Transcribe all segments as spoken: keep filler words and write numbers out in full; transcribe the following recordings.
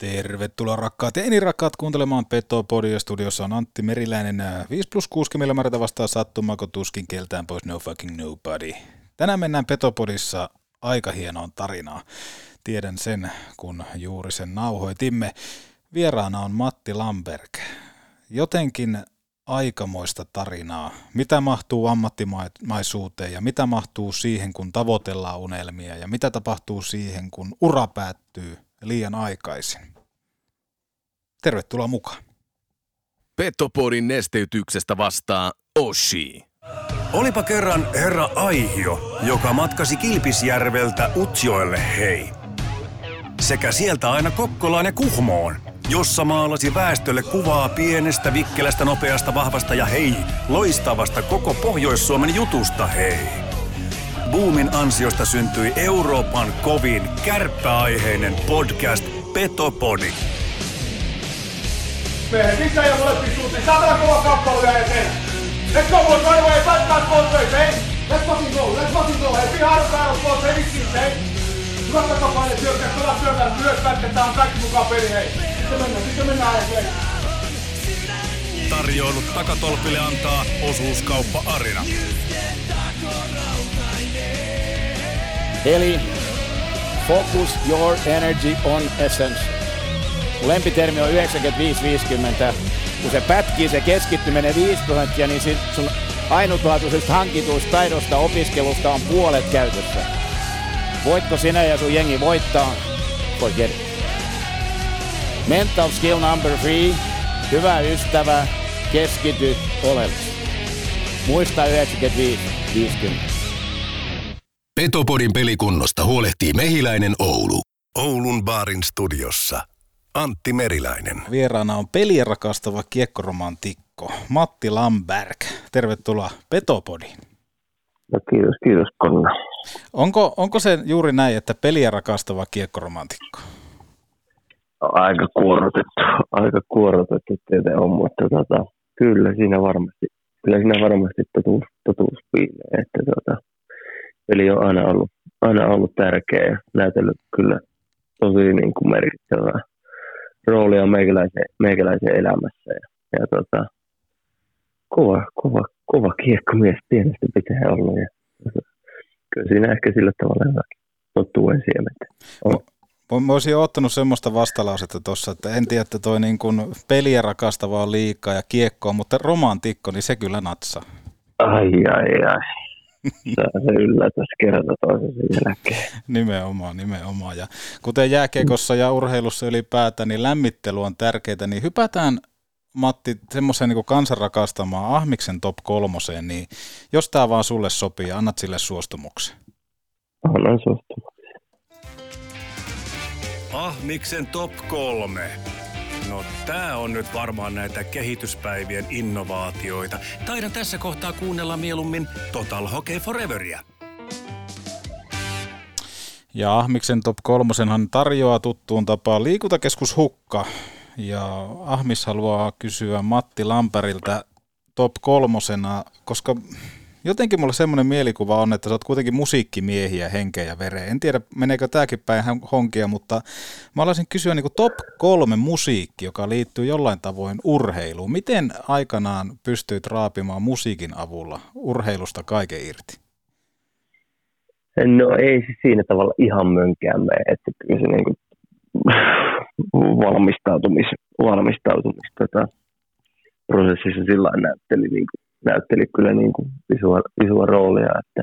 Tervetuloa rakkaat ja enirakkaat kuuntelemaan Petopodia. Studiossa on Antti Meriläinen. viisi plus kuusi kemillä määrätä vastaan sattumaa, kun tuskin keltään pois no fucking nobody. Tänään mennään Petopodissa aika hienoon tarinaan. Tiedän sen, kun juuri sen nauhoitimme. Vieraana on Matti Lamberg. Jotenkin aikamoista tarinaa. Mitä mahtuu ammattimaisuuteen ja mitä mahtuu siihen, kun tavoitellaan unelmia ja mitä tapahtuu siihen, kun ura päättyy liian aikaisin. Tervetuloa mukaan. Petopodin nesteytyksestä vastaa Oshi. Olipa kerran herra Aihio, joka matkasi Kilpisjärveltä Utsjoelle hei. Sekä sieltä aina Kokkolaan ja Kuhmoon, jossa maalasi väestölle kuvaa pienestä, vikkelästä, nopeasta, vahvasta ja hei, loistavasta koko Pohjois-Suomen jutusta hei. Boomin ansiosta syntyi Euroopan kovin kärppäaiheinen podcast Petopodi. Mehän missä ei ole molempi suuntiin. Saadaan kova kappaleja eteen. Let's go, boys, right away, back, back, both ways, hey. Let's fucking go, let's fucking go, hey. Be hard, battle, boys, hey, vitsis, hey. Hyvät takapainen työkkää, pelaa työkkää, myös pätketään, kaikki mukaan peli, hei. Sitten mennään, sitten mennään, hei. Tarjoilut takatolpille antaa osuuskauppa Arina. Eli focus your energy on essence. Mun lempitermi on yhdeksänkymmentäviisi viisikymmentä. Kun se pätkii, se keskitty menee viisi prosenttia, niin sit sun ainutlaatuisesta hankituista taidosta opiskelusta on puolet käytössä. Voitko sinä ja sun jengi voittaa? Forget it. Mental skill number three. Hyvä ystävä, keskity olevaksi. Muista yhdeksänkymmentäviisi viisikymmentä. Petopodin pelikunnosta huolehtii Mehiläinen Oulu. Oulun baarin studiossa Antti Meriläinen. Vieraana on peliä rakastava kiekkoromantikko Matti Lamberg. Tervetuloa Petopodiin. No kiitos, kiitos Konna. Onko, onko se juuri näin, että peliä rakastava kiekkoromantikko? Aika kuorotettu, aika kuorotettu tietä on, mutta tota, kyllä siinä varmasti, kyllä siinä varmasti totuus, totuus piilee, että tota, peli on aina ollut, aina ollut tärkeä ja näytellyt kyllä tosi niin kuin merkittävää roolia meikäläisen, meikäläisen elämässä. Ja, ja tota, kova, kova, kova kiekkomies pienestä pitää olla. Ja, kyllä siinä ehkä sillä tavalla jotakin tottuu ensin. Mä olisin ottanut semmoista vastalausetta tuossa, että en tiedä, että toi niin kuin peliä rakastava on liikaa ja kiekkoa, mutta romantikko, niin se kyllä natsaa. Ai, ai, ai. Saa se yllätys kerta toisen jälkeen. Nimenomaan, nimenomaan. Ja kuten jääkiekossa ja urheilussa ylipäätään, niin lämmittely on tärkeää. Niin hypätään, Matti, semmoiseen niin kansan rakastamaan Ahmiksen top kolmoseen, niin jos tämä vaan sulle sopii, annat sille suostumuksen. Annan suostumuksen. Ahmiksen top kolme. No tää on nyt varmaan näitä kehityspäivien innovaatioita. Taidan tässä kohtaa kuunnella mieluummin Total Hockey Foreveria. Ja Ahmiksen top kolmosenhan tarjoaa tuttuun tapaan Liikuntakeskus Hukka. Ja Ahmis haluaa kysyä Matti Lambergiltä top kolmosena, koska jotenkin mulla semmoinen mielikuva on, että sä oot kuitenkin musiikkimiehiä henkeä ja vereä. En tiedä, meneekö tääkin päin honkia, mutta mä haluaisin kysyä niin kuin top kolme musiikki, joka liittyy jollain tavoin urheiluun. Miten aikanaan pystyit raapimaan musiikin avulla urheilusta kaiken irti? No ei se siinä tavalla ihan mönkäämme, että kyllä se niin kuin valmistautumis, valmistautumis tota, prosessissa sillä lailla näytteli niin kuin näytteli kyllä niin kuin isoa, isoa roolia, että,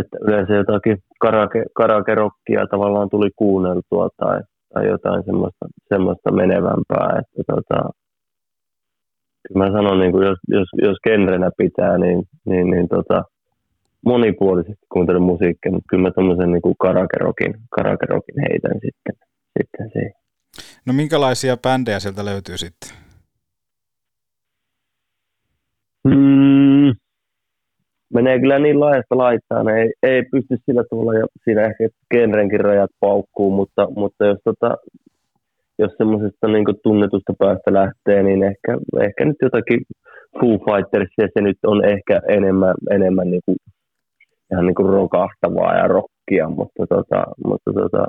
että yleensä jotakin karake, karakerokkia tavallaan tuli kuunneltua tai, tai jotain semmoista, semmoista menevämpää. Että tota, kyllä mä sanon, niin kuin jos, jos, jos genrenä pitää, niin, niin, niin tota, monipuolisesti kuuntelen musiikkia, mutta kyllä mä tommosen niin kuin karakerokin, karakerokin heitän sitten, sitten siihen. No minkälaisia bändejä sieltä löytyy sitten? Mm. Menee kyllä niin laajasta laitaan, ei, ei pysty sillä tavalla, ja siinä ehkä genrenkin rajat paukkuu, mutta, mutta jos, tota, jos semmoisesta niin kuin tunnetusta päästä lähtee, niin ehkä, ehkä nyt jotakin Foo Fightersia, se nyt on ehkä enemmän, enemmän niin kuin, ihan niin kuin rokahtavaa ja rockia, mutta, tota, mutta tota,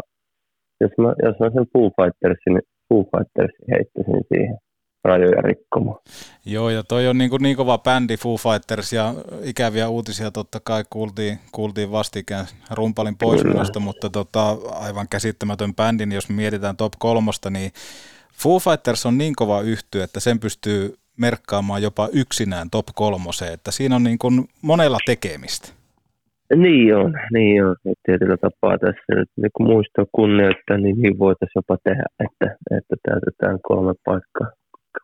Jos mä, jos mä sen Foo Fightersin, Foo Fightersin heittäisin siihen rajoja rikkomaan. Joo, ja toi on niin, kuin niin kova bändi Foo Fighters, ja ikäviä uutisia totta kai kuultiin, kuultiin vastikään rumpalin poismenosta, mutta tota, aivan käsittämätön bändi, niin jos mietitään top kolmosta, niin Foo Fighters on niin kova yhtyö, että sen pystyy merkkaamaan jopa yksinään top kolmoseen, että siinä on niin kuin monella tekemistä. Niin on, niin on. Tietyllä tapaa tässä nyt niin muistaa kunnioittaa, niin, niin voitaisiin jopa tehdä, että, että täytetään kolme paikkaa,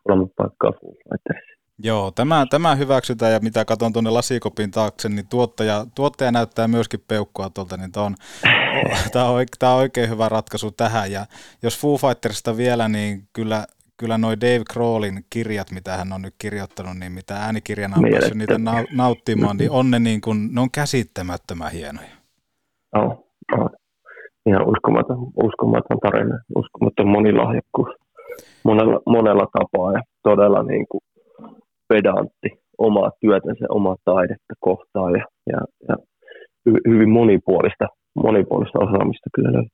kolme paikkaa Foo Fighters. Joo, tämä, tämä hyväksytään, ja mitä katson tuonne lasikopin taakse, niin tuottaja, tuottaja näyttää myöskin peukkua tuolta, niin tämä on, on oikein hyvä ratkaisu tähän. Ja jos Foo Fightersista vielä, niin kyllä... Kyllä noi Dave Grohlin kirjat, mitä hän on nyt kirjoittanut, niin mitä äänikirjana on päässyt niitä nauttimaan, niin on ne niin kuin, ne on käsittämättömän hienoja. Joo, no, no. Ihan uskomaton, uskomaton tarina, uskomaton monilahjakkuus monella, monella tapaa, ja todella niin kuin pedantti omaa työtänsä, omaa taidetta kohtaan, ja, ja, ja hyvin monipuolista, monipuolista osaamista kyllä löytyy.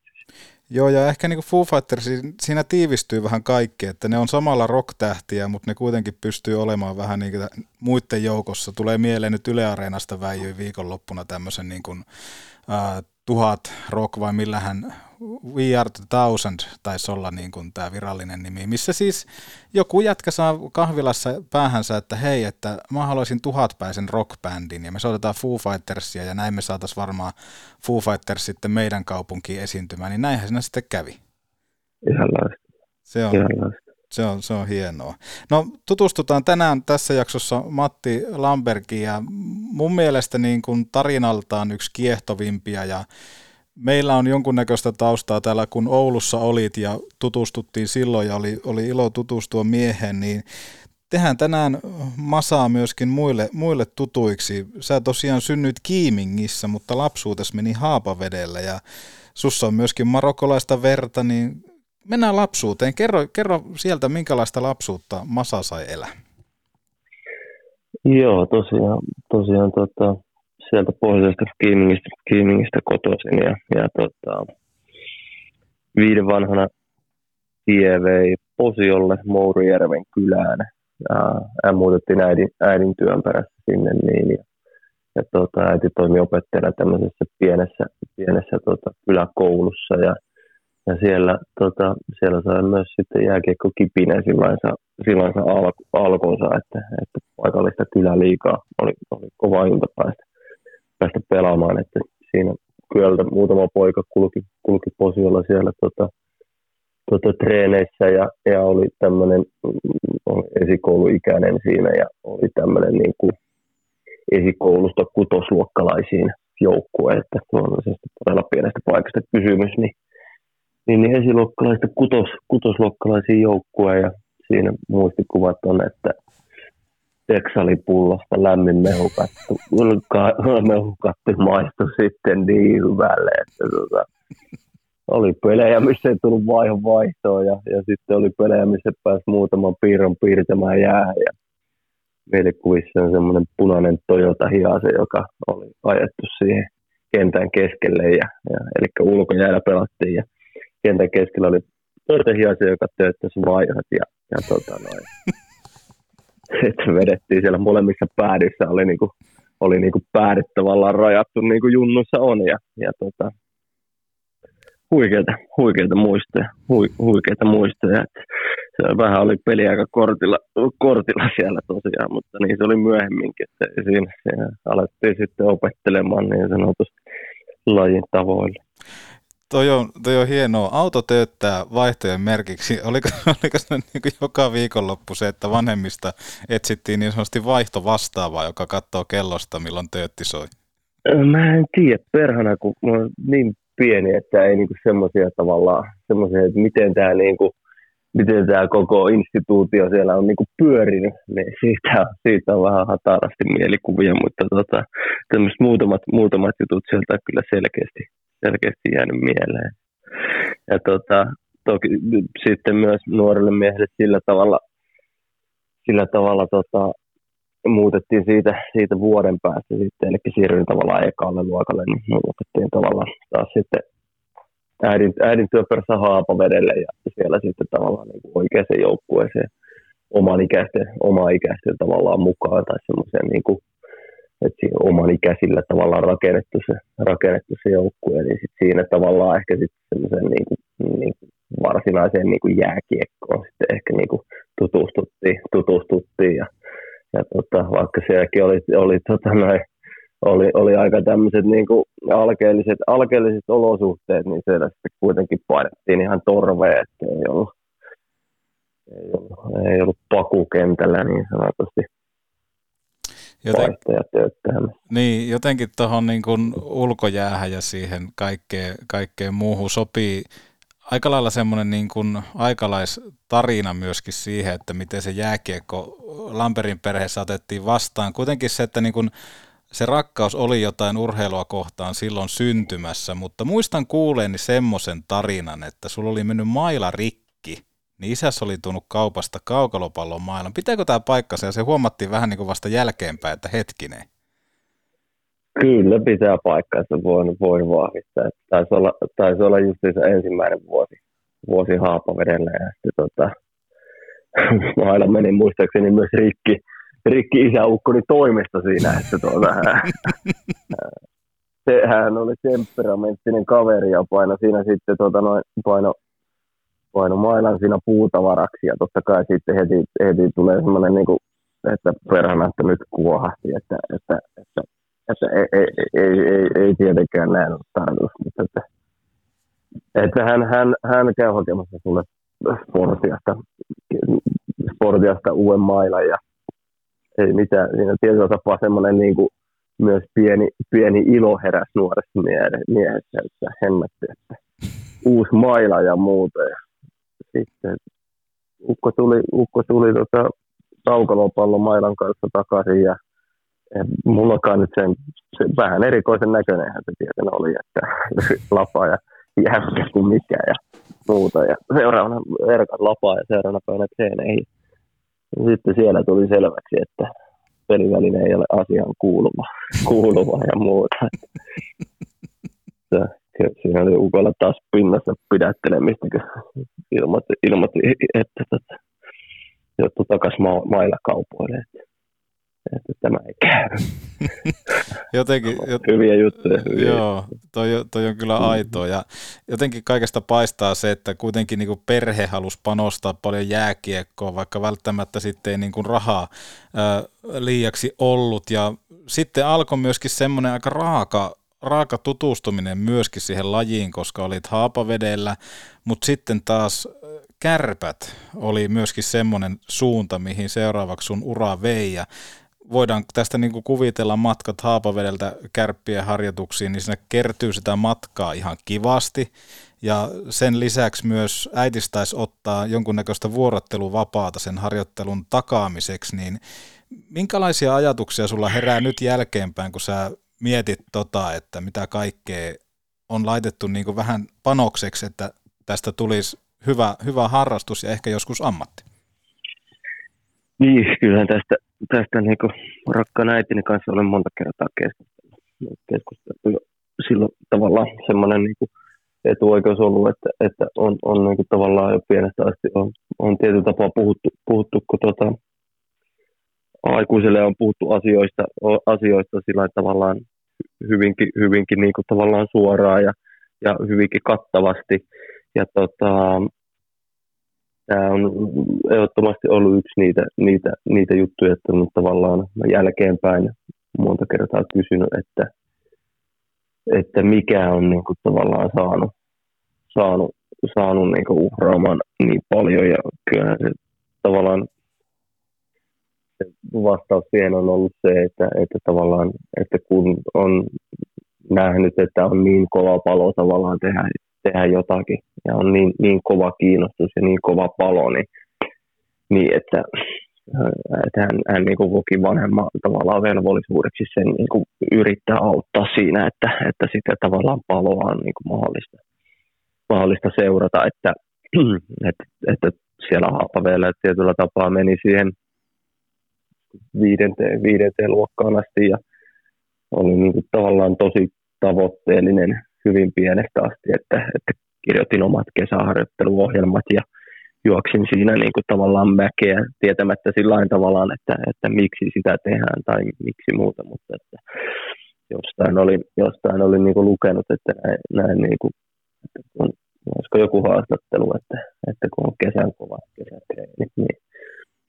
Joo, ja ehkä niin kuin Foo Fighters, siinä tiivistyy vähän kaikki, että ne on samalla rock-tähtiä, mutta ne kuitenkin pystyy olemaan vähän niin kuin muiden joukossa. Tulee mieleen nyt Yle Areenasta väijyi viikonloppuna tämmöisen niin kuin äh, tuhat rock, vai millähän We Are the Thousand taisi olla niin kuin tämä virallinen nimi, missä siis joku jätkä saa kahvilassa päähänsä, että hei, että mä haluaisin tuhatpäisen rockbändin, ja me soitetaan Foo Fightersia, ja näin me saataisiin varmaan Foo Fighters sitten meidän kaupunkiin esiintymään, niin näinhän siinä sitten kävi. Ihan laista. Se on. Ihan laista. Se on, se on hienoa. No, tutustutaan tänään tässä jaksossa Matti Lambergiin, ja mun mielestä niin kuin tarinaltaan yksi kiehtovimpia, ja meillä on jonkunnäköistä taustaa täällä, kun Oulussa olit ja tutustuttiin silloin, ja oli, oli ilo tutustua mieheen, niin tehdään tänään masaa myöskin muille, muille tutuiksi. Sä tosiaan synnyit Kiimingissä, mutta lapsuutesi meni Haapavedellä, ja sussa on myöskin marokkolaista verta, niin mennään lapsuuteen. Kerro, kerro sieltä, minkälaista lapsuutta Masa sai elää. Joo, tosiaan, tosiaan tota, sieltä pohjoisesta Kiimingistä, Kiimingistä kotoisin, ja, ja tota, viiden vanhana tie vei Posiolle Mourijärven kylään. Hän muutettiin äidin, äidin työn perässä sinne, niin, ja, ja tota, äiti toimi opettajana tämmöisessä pienessä, pienessä tota, kyläkoulussa, ja Ja siellä, tota, siellä sai myös sitten jääkiekkokipinä silloin alku, alkuunsa, että, että paikallista kyläliigaa oli, oli kova into päästä, päästä pelaamaan. Että siinä kylältä muutama poika kulki, kulki Posiolla siellä tota, tota, treeneissä, ja, ja oli tämmöinen esikouluikäinen siinä, ja oli tämmöinen niin kuin esikoulusta kutosluokkalaisiin joukkue, että luonnollisesti todella pienestä paikasta kysymys, niin niin esiluokkalaista kutos, kutosluokkalaisia joukkueja, ja siinä muistikuvat on, että teksalipullosta lämmin mehukattu, mehukattu maistu sitten niin hyvälle, että tota, oli pelejä, missä ei tullut vaihon vaihtoon, ja, ja sitten oli pelejä, missä pääsi muutaman piirron piirtämään jäähän, ja mielikuvissa on semmoinen punainen Toyota Hiase, joka oli ajettu siihen kentän keskelle, ja, ja, eli ulkojäällä pelattiin, ja kentän keskellä oli tortehiasia, joka töyttäisi vaihat, ja, ja tota noin. Sitten vedettiin siellä molemmissa päädyissä, oli niinku, oli niinku päädyt tavallaan rajattu niinku junnussa on, ja, ja tota, huikeita, huikeita muistoja, hui, huikeita muistoja. Se vähän oli peli aika kortilla, kortilla siellä tosiaan, mutta niin se oli myöhemminkin, että siinä, siinä alettiin sitten opettelemaan niin sanotusti lajin tavoille. Toi on, toi on hienoa. Auto tööttää vaihtojen merkiksi. Oliko, oliko se niin kuin joka viikonloppu se, että vanhemmista etsittiin niin sanotusti vaihtovastaavaa, joka katsoo kellosta, milloin töötti soi? Mä en tiedä perhana, kun mä oon niin pieni, että ei niinku semmoisia tavallaan, semmoisia, että miten tämä niinku, miten tämä koko instituutio siellä on niinku pyörinyt, niin siitä, siitä on vähän hatarasti mielikuvia, mutta tota, tämmöiset muutamat, muutamat jutut sieltä kyllä selkeästi. selkeästi jäänyt mieleen. Ja tota, toki sitten myös nuorille miehille sillä tavalla, sillä tavalla tota, muutettiin siitä, siitä vuoden päästä sitten, eli siirryin tavallaan ekalle luokalle, niin muutettiin tavallaan taas sitten äidin, äidin työperässä Haapavedelle ja siellä sitten tavallaan niin oikeaan joukkueeseen oman ikäisten, oman ikäisten tavallaan mukaan tai semmoiseen niin kuin, että oman ikäisillä tavallaan rakennettu se, rakennettu se joukkue, eli sitten siinä tavallaan ehkä sitten semmoisen niin kuin, niin kuin varsinaiseen niin kuin jääkiekkoon sitten ehkä niin kuin tutustuttiin, tutustuttiin ja, ja tota, vaikka sielläkin oli, oli tota noin, Oli, oli aika tämmöiset niin kuin alkeelliset, alkeelliset olosuhteet, niin siellä sitten kuitenkin painettiin ihan torveen, että ei ollut, ei ollut, ei ollut pakukentällä niin sanotusti vaihtajat työttämässä. Niin, jotenkin tuohon niin kuin ulkojäähän ja siihen kaikkeen, kaikkeen muuhun sopii aika lailla semmoinen niin kuin aikalaistarina myöskin siihen, että miten se jääkiekko Lamperin perheessä otettiin vastaan. Kuitenkin se, että niin kuin se rakkaus oli jotain urheilua kohtaan silloin syntymässä, mutta muistan kuuleeni semmoisen tarinan, että sulla oli mennyt maila rikki, niin isäs oli tuonut kaupasta kaukalopallon mailan. Pitääkö tämä paikkansa? Ja se huomattiin vähän niin kuin vasta jälkeenpäin, että hetkinen. Kyllä pitää paikkansa, voin, voin vahvistaa. Taisi olla, taisi olla just se ensimmäinen vuosi, vuosi Haapavedellä ja sitten tota, maila meni muistaakseni myös rikki. Rikki isäukkoni toimesta siinä, että tuota, sehän oli temperamenttinen kaveri ja paino siinä sitten tuota, noin, paino, paino mailan siinä puutavaraksi ja totta kai sitten heti, heti tulee semmoinen, niin kuin, että perhana, että nyt kuohahti, että, että, että, että ei, ei, ei, ei, ei tietenkään näin ole tarkoitus, mutta että, että hän, hän, hän käy hakemassa sulle sportiasta, sportiasta uuden mailan ja ei mitään, siinä tietyllä tapaa semmoinen niin kuin myös pieni, pieni ilo heräsi nuoressa miehessä, että hemmätti, että uusi maila ja muuta. Ja sitten ukko tuli, ukko tuli tota, taukolopallon mailan kanssa takaisin ja mullakaan nyt sen, se vähän erikoisen näköinenhän se tietenä oli, että lapaa ja jämkä kuin mikä ja muuta. Ja seuraavana verkan lapaa ja seuraavana päivänä treeneihin. Sitten siellä tuli selväksi, että peliväline ei ole asiaan kuuluva, kuuluva ja muuta. Siinä oli ukolla taas pinnassa pidättelemistä, kun ilmoitti, ilmoitti että tota, joutui takaisin mailakaupoille. Että tämä ei käy. Jotenkin, jot... Hyviä juttuja. Hyviä. Joo, toi, toi on kyllä aitoa. Ja jotenkin kaikesta paistaa se, että kuitenkin niin kuin perhe halusi panostaa paljon jääkiekkoon, vaikka välttämättä sitten ei niin kuin rahaa ää, liiaksi ollut. Ja sitten alkoi myöskin semmoinen aika raaka, raaka tutustuminen myöskin siihen lajiin, koska olit Haapavedellä, mutta sitten taas Kärpät oli myöskin semmoinen suunta, mihin seuraavaksi sun ura vei. Ja voidaan tästä niin kuin kuvitella matkat Haapavedeltä Kärppien harjoituksiin, niin siinä kertyy sitä matkaa ihan kivasti. Ja sen lisäksi myös äitis taisi ottaa jonkunnäköistä vuorotteluvapaata sen harjoittelun takaamiseksi. Niin minkälaisia ajatuksia sulla herää nyt jälkeenpäin, kun sä mietit tota, että mitä kaikkea on laitettu niin kuin vähän panokseksi, että tästä tulisi hyvä, hyvä harrastus ja ehkä joskus ammatti? Niin, kyllähän tästä, tästä niin kuin rakkaan äitini kanssa olen monta kertaa keskustellut. keskustellut. Silloin tavallaan semmoinen niin kuin etuoikeus ollut, että, että on, on niin kuin tavallaan jo pienestä asti on, on tietyllä tapaa puhuttu, puhuttu kun tuota, aikuiselle on puhuttu asioista, asioista sillä tavallaan hyvinkin, hyvinkin niin kuin tavallaan suoraan ja, ja hyvinkin kattavasti. Ja tota, tämä on ehdottomasti ollut yksi niitä, niitä, niitä juttuja, että on tavallaan jälkeenpäin monta kertaa kysynyt, että, että mikä on niin kuin tavallaan saanut, saanut, saanut niin kuin uhraamaan niin paljon. Ja kyllähän se tavallaan se vastaus siihen on ollut se, että, että, tavallaan, että kun on nähnyt, että on niin kova palo tavallaan tehdä, tehdä jotakin ja on niin, niin kova kiinnostus ja niin kova palo, niin, niin että, että hän, hän niin kuin koki vanhemman tavallaan velvollisuudeksi sen niin kuin yrittää auttaa siinä, että, että sitä tavallaan paloa on niin kuin mahdollista, mahdollista seurata, että, että, että siellä Haapavedellä tietyllä tapaa meni siihen viidenteen, viidenteen luokkaan asti ja oli niin kuin tavallaan tosi tavoitteellinen hyvin pienestä asti, että, että kirjoitin omat kesäharjoitteluohjelmat ja juoksin siinä niin kuin tavallaan mäkeä tietämättä sillain tavallaan, että, että miksi sitä tehdään tai miksi muuta, mutta että jostain oli, jostain oli niin kuin lukenut, että näin, näin niin kuin, että kun, olisiko joku haastattelu, että, että kun on kesän kova kesätreenit, niin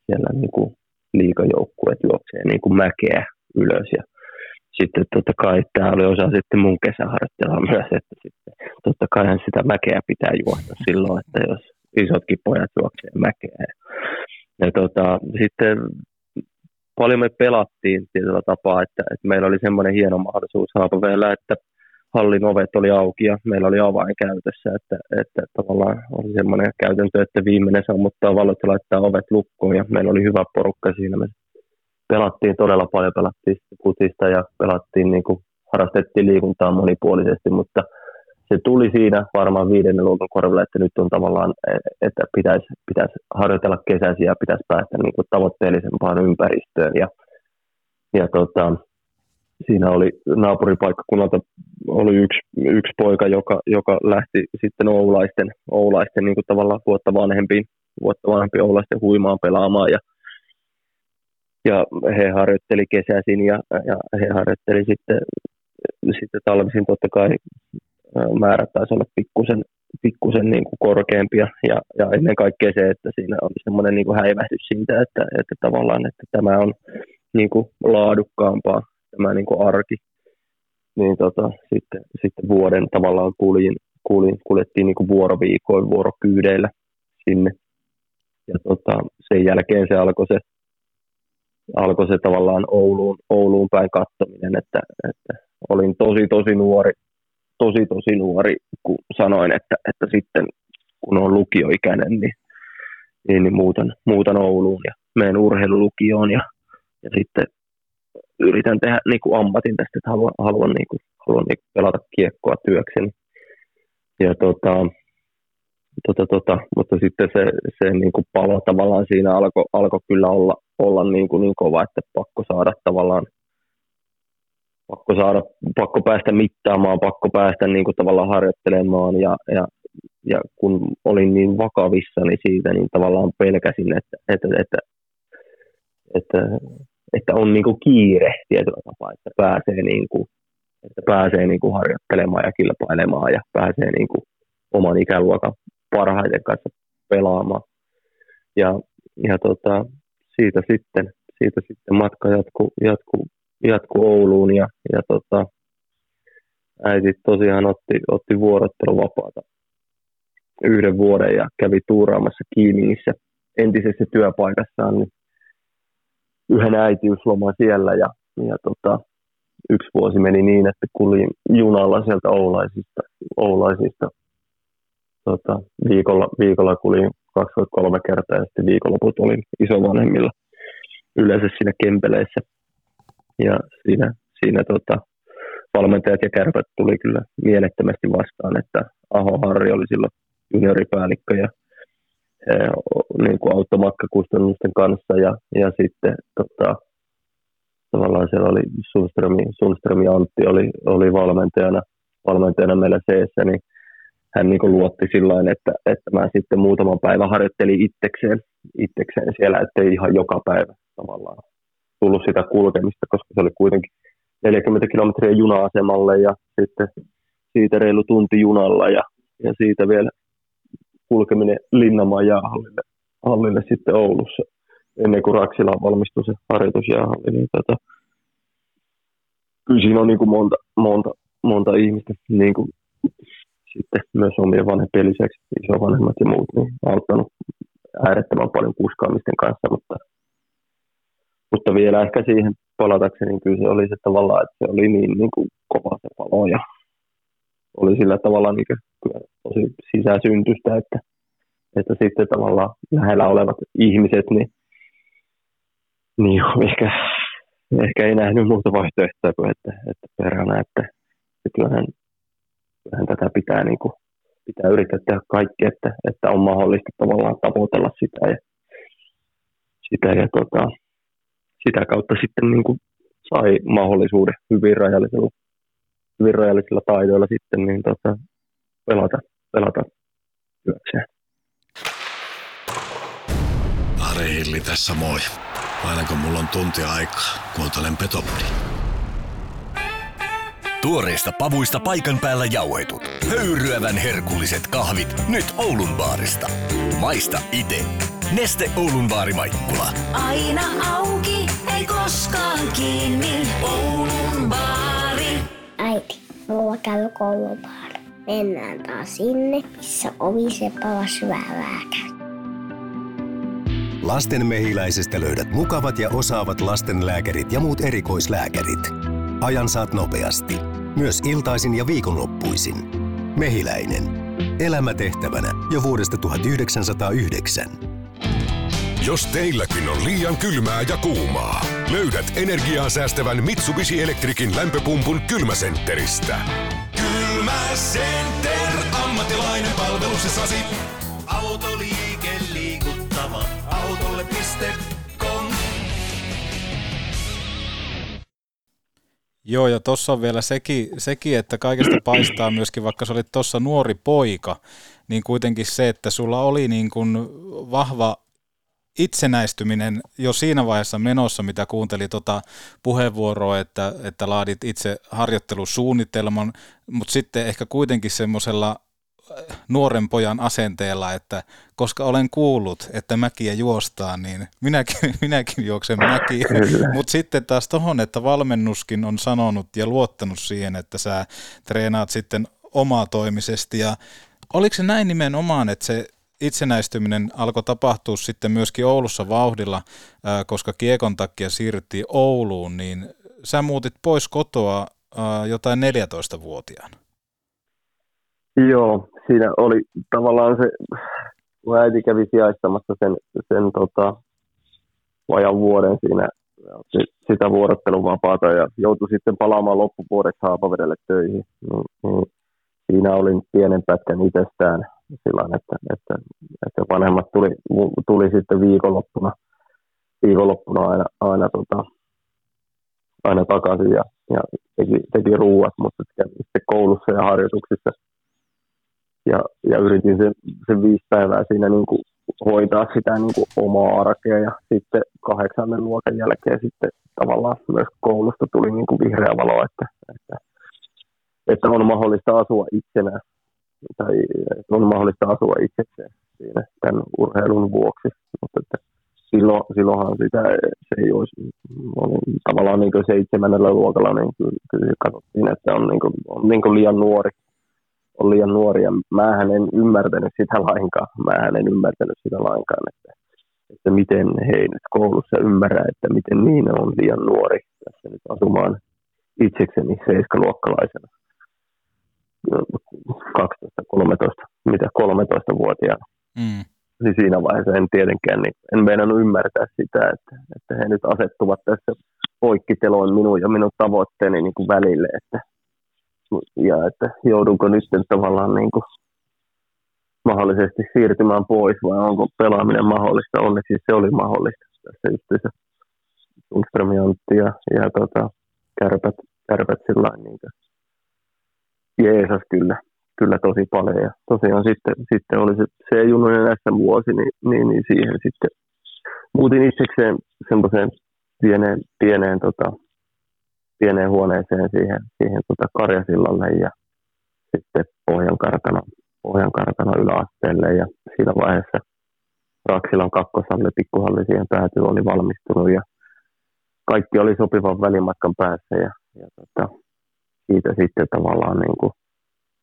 siellä niin kuin liikajoukkueet juoksee niin kuin mäkeä ylös ja sitten totta kai tämä oli osa sitten mun kesäharjoittelua myös, että sitten totta kaihan sitä mäkeä pitää juosta silloin, että jos isotkin pojat juoksee mäkeä. Ja tota, sitten paljon me pelattiin tietyllä tapaa, että, että meillä oli semmoinen hieno mahdollisuus Haapavedellä, että hallin ovet oli auki ja meillä oli avain käytössä, että, että tavallaan oli semmoinen käytäntö, että viimeinen sammuttaa valot ja laittaa ovet lukkoon ja meillä oli hyvä porukka siinä. Me pelattiin todella paljon, pelattiin kutista ja pelattiin, niin kuin, harrastettiin liikuntaa monipuolisesti, mutta se tuli siinä varmaan viidennen luokan korvilla, että nyt on tavallaan, että pitäisi, pitäisi harjoitella kesäisiä ja pitäisi päästä niin kuin tavoitteellisempaan ympäristöön. Ja, ja tota, siinä oli naapuripaikkakunnalta oli yksi, yksi poika, joka, joka lähti sitten oulaisten, oulaisten niin kuin tavallaan vuotta vanhempiin, vuotta vanhempiin oulaisten huimaan pelaamaan. Ja, ja he harjoitteli kesäisin ja, ja he harjoitteli sitten, sitten talvisin totta kai. Määrä taisi olla pikkusen, pikkusen niin kuin korkeampi ja, ja ennen kaikkea se, että siinä oli semmoinen niin kuin häivähdys siitä, että, että tavallaan että tämä on niin kuin laadukkaampaa tämä niin kuin arki. Niin tota, sitten, sitten vuoden tavallaan kuljin, kuljin, kuljettiin niin kuin vuoroviikoin vuorokyydeillä sinne ja tota, sen jälkeen se alkoi se, alkoi se tavallaan Ouluun, Ouluun päin katsominen, että, että olin tosi tosi nuori. Tosi, tosi nuori, kun sanoin, että, että sitten kun on lukioikäinen, niin, niin muutan, muutan Ouluun ja menen urheilulukioon ja, ja sitten yritän tehdä niin kuin ammatin tästä, että haluan, haluan, niin kuin, haluan niin kuin pelata kiekkoa työkseni. Ja tota, tota, tota, mutta sitten se, se niin kuin palo tavallaan siinä alkoi alko kyllä olla, olla niin, kuin niin kova, että pakko saada tavallaan Pakko, saada, pakko päästä mittaamaan, pakko päästä niin kuin tavallaan harjoittelemaan ja, ja, ja kun olin niin vakavissani siitä, niin tavallaan pelkäsin, että, että, että, että, että on niin kuin kiire tietyllä tapaa, että pääsee, niin kuin, että pääsee niin kuin harjoittelemaan ja kilpailemaan ja pääsee niin kuin oman ikäluokan parhaiten kanssa pelaamaan. Ja, ja tota, siitä, sitten, siitä sitten matka jatkuu. jatkuu jatkui Ouluun ja, ja tota, äiti tosiaan otti, otti vuorotteluvapaata yhden vuoden ja kävi tuuraamassa Kiimingissä entisessä työpaikassaan niin yhden äitiysloman siellä ja, ja tota, yksi vuosi meni niin, että kulin junalla sieltä Oulaisista, Oulaisista tota, viikolla, viikolla kulin kaksi vai kolme kertaa ja sitten viikonloput olin isovanhemmilla yleensä siinä Kempeleissä. Ja siinä, siinä tota, valmentajat ja kärpät tuli kyllä mielettömästi vastaan, että Aho Harri oli silloin junioripäällikkö ja e, niin kuin auttoi matkakustannusten kanssa. Ja, ja sitten tota, tavallaan siellä oli Sundström, Sundström Antti oli, oli valmentajana, valmentajana meillä C:ssä, niin hän niin kuin luotti sillain, että, että mä sitten muutaman päivän harjoittelin itsekseen, itsekseen siellä, ettei ihan joka päivä tavallaan tullut sitä kulkemista, koska se oli kuitenkin neljäkymmentä kilometriä juna-asemalle ja sitten siitä reilu tunti junalla ja, ja siitä vielä kulkeminen Linnanmaan jäähallille hallille sitten Oulussa ennen kuin Raksilaan valmistui se harjoitusjäähalli. Niin tota, kyllä siinä on niin kuin monta, monta, monta ihmistä, niin kuin sitten myös omien vanhempien lisäksi isovanhemmat ja muut, niin auttanut äärettömän paljon kuskaamisten kanssa, mutta Mutta vielä ehkä siihen palatakseni, niin kyllä se oli se tavallaan, että se oli niin, niin kuin kova se palo ja oli sillä tavalla niin kuin tosi sisäsyntystä, että, että sitten tavallaan lähellä olevat ihmiset, niin, niin ehkä, ehkä ei nähnyt muuta vaihtoehtoa kuin, että, että perhana, että, että kyllähän, kyllähän tätä pitää, niin kuin, pitää yrittää tehdä kaikki, että, että on mahdollista tavallaan tavoitella sitä ja sitä ja tota, sitä kautta sitten niin kuin sai mahdollisuuden hyvin rajallisilla, hyvin rajallisilla taidoilla sitten niin tota, pelata, pelata työkseen. Ari Hilli tässä moi. Aina kun mulla on tuntia aikaa, kuuntelen Petopodin. Tuoreista pavuista paikan päällä jauhetut, höyryävän herkulliset kahvit nyt Oulun baarista. Maista ite. Neste Oulun baari Maikkula. Aina auki, ei koskaan kiinni. Oulun baari. Äiti, mulla käy koulun baari. Mennään taas sinne, missä omisepä on syvää lääkä. Lasten Mehiläisestä löydät mukavat ja osaavat lastenlääkärit ja muut erikoislääkärit. Ajan saat nopeasti. Myös iltaisin ja viikonloppuisin. Mehiläinen. Elämä tehtävänä jo vuodesta tuhatyhdeksänsataayhdeksän. Jos teilläkin on liian kylmää ja kuumaa, löydät energiaa säästävän Mitsubishi Electricin lämpöpumpun Kylmäsentteristä. Kylmäsenter, ammattilainen palvelusesasi. Autoliike liikuttava. autolle piste com. Joo, ja tuossa on vielä sekin, sekin, että kaikesta paistaa myöskin, vaikka sä olit tuossa nuori poika, niin kuitenkin se, että sulla oli niin kuin vahva itsenäistyminen jo siinä vaiheessa menossa, mitä kuunteli tuota puheenvuoroa, että, että laadit itse harjoittelusuunnitelman, mutta sitten ehkä kuitenkin semmoisella nuoren pojan asenteella, että koska olen kuullut, että mäkiä juostaan, niin minäkin, minäkin juoksen mäkiä. Mutta sitten taas tohon, että valmennuskin on sanonut ja luottanut siihen, että sä treenaat sitten omatoimisesti. Ja oliko se näin nimenomaan, että se itsenäistyminen alkoi tapahtua sitten myöskin Oulussa vauhdilla, koska kiekon takia siirryttiin Ouluun, niin sä muutit pois kotoa jotain neljätoistavuotiaana? Joo, siinä oli tavallaan se, kun äiti kävi sijaistamassa sen, sen tota, vajan vuoden siinä sitä vuorotteluvapaata ja joutui sitten palaamaan loppuvuodeksi Haapavedelle töihin. Niin, niin, siinä olin pienen pätkän itsestään silloin, että, että, että vanhemmat tuli, tuli sitten viikonloppuna, viikonloppuna aina, aina, tota, aina takaisin ja, ja teki, teki ruuat, mutta sitten koulussa ja harjoituksissa. Ja, ja yritin sen, sen viisi päivää siinä niin kuin hoitaa sitä niin kuin omaa arkea ja sitten kahdeksannen luokan jälkeen sitten tavallaan myös koulusta tuli niin kuin vihreä valo, että, että, että on mahdollista asua itsenä tai on mahdollista asua itsekseen siinä tämän urheilun vuoksi, mutta että silloin, silloinhan sitä se ei olisi tavallaan niin kuin seitsemännellä luokalla, niin kyllä, kyllä katsottiin, että on, niin kuin, on niin kuin liian nuori. Oli liian nuori ja mähän en ymmärtänyt sitä lainkaan. Mähän en ymmärtänyt sitä lainkaan, että, että miten he ei nyt koulussa ymmärrä, että miten niin on liian nuori tässä nyt asumaan itsekseni seiskaluokkalaisena. kaksitoista kolmetoista, mitä kolmetoistavuotiaana. Mm. Siis siinä vaiheessa en tietenkään, niin en meinannut ymmärtää sitä, että, että he nyt asettuvat tässä poikkiteloin minun ja minun tavoitteeni niin kuin välille, että ja että joudunko nyt tavallaan niin kuin mahdollisesti siirtymään pois vai onko pelaaminen mahdollista. Onneksi se oli mahdollista. Tässä yhdessä Sundström Antti ja, ja tota, kärpät, kärpät sillain niin kuin jeesas kyllä, kyllä tosi paljon. Ja tosiaan sitten, sitten oli se C-juniorin S M-vuosi, niin, niin, niin siihen sitten muutin itsekseen semmoiseen pieneen, pieneen tota, pieneen huoneeseen siihen, siihen tuota Karjasillalle ja sitten Pohjankartana, Pohjankartana yläasteelle. Ja siinä vaiheessa Raksilan kakkosalle pikkuhalli siihen päätyy, oli valmistunut ja kaikki oli sopivan välimatkan päässä. Ja, ja tota, siitä sitten tavallaan niin kuin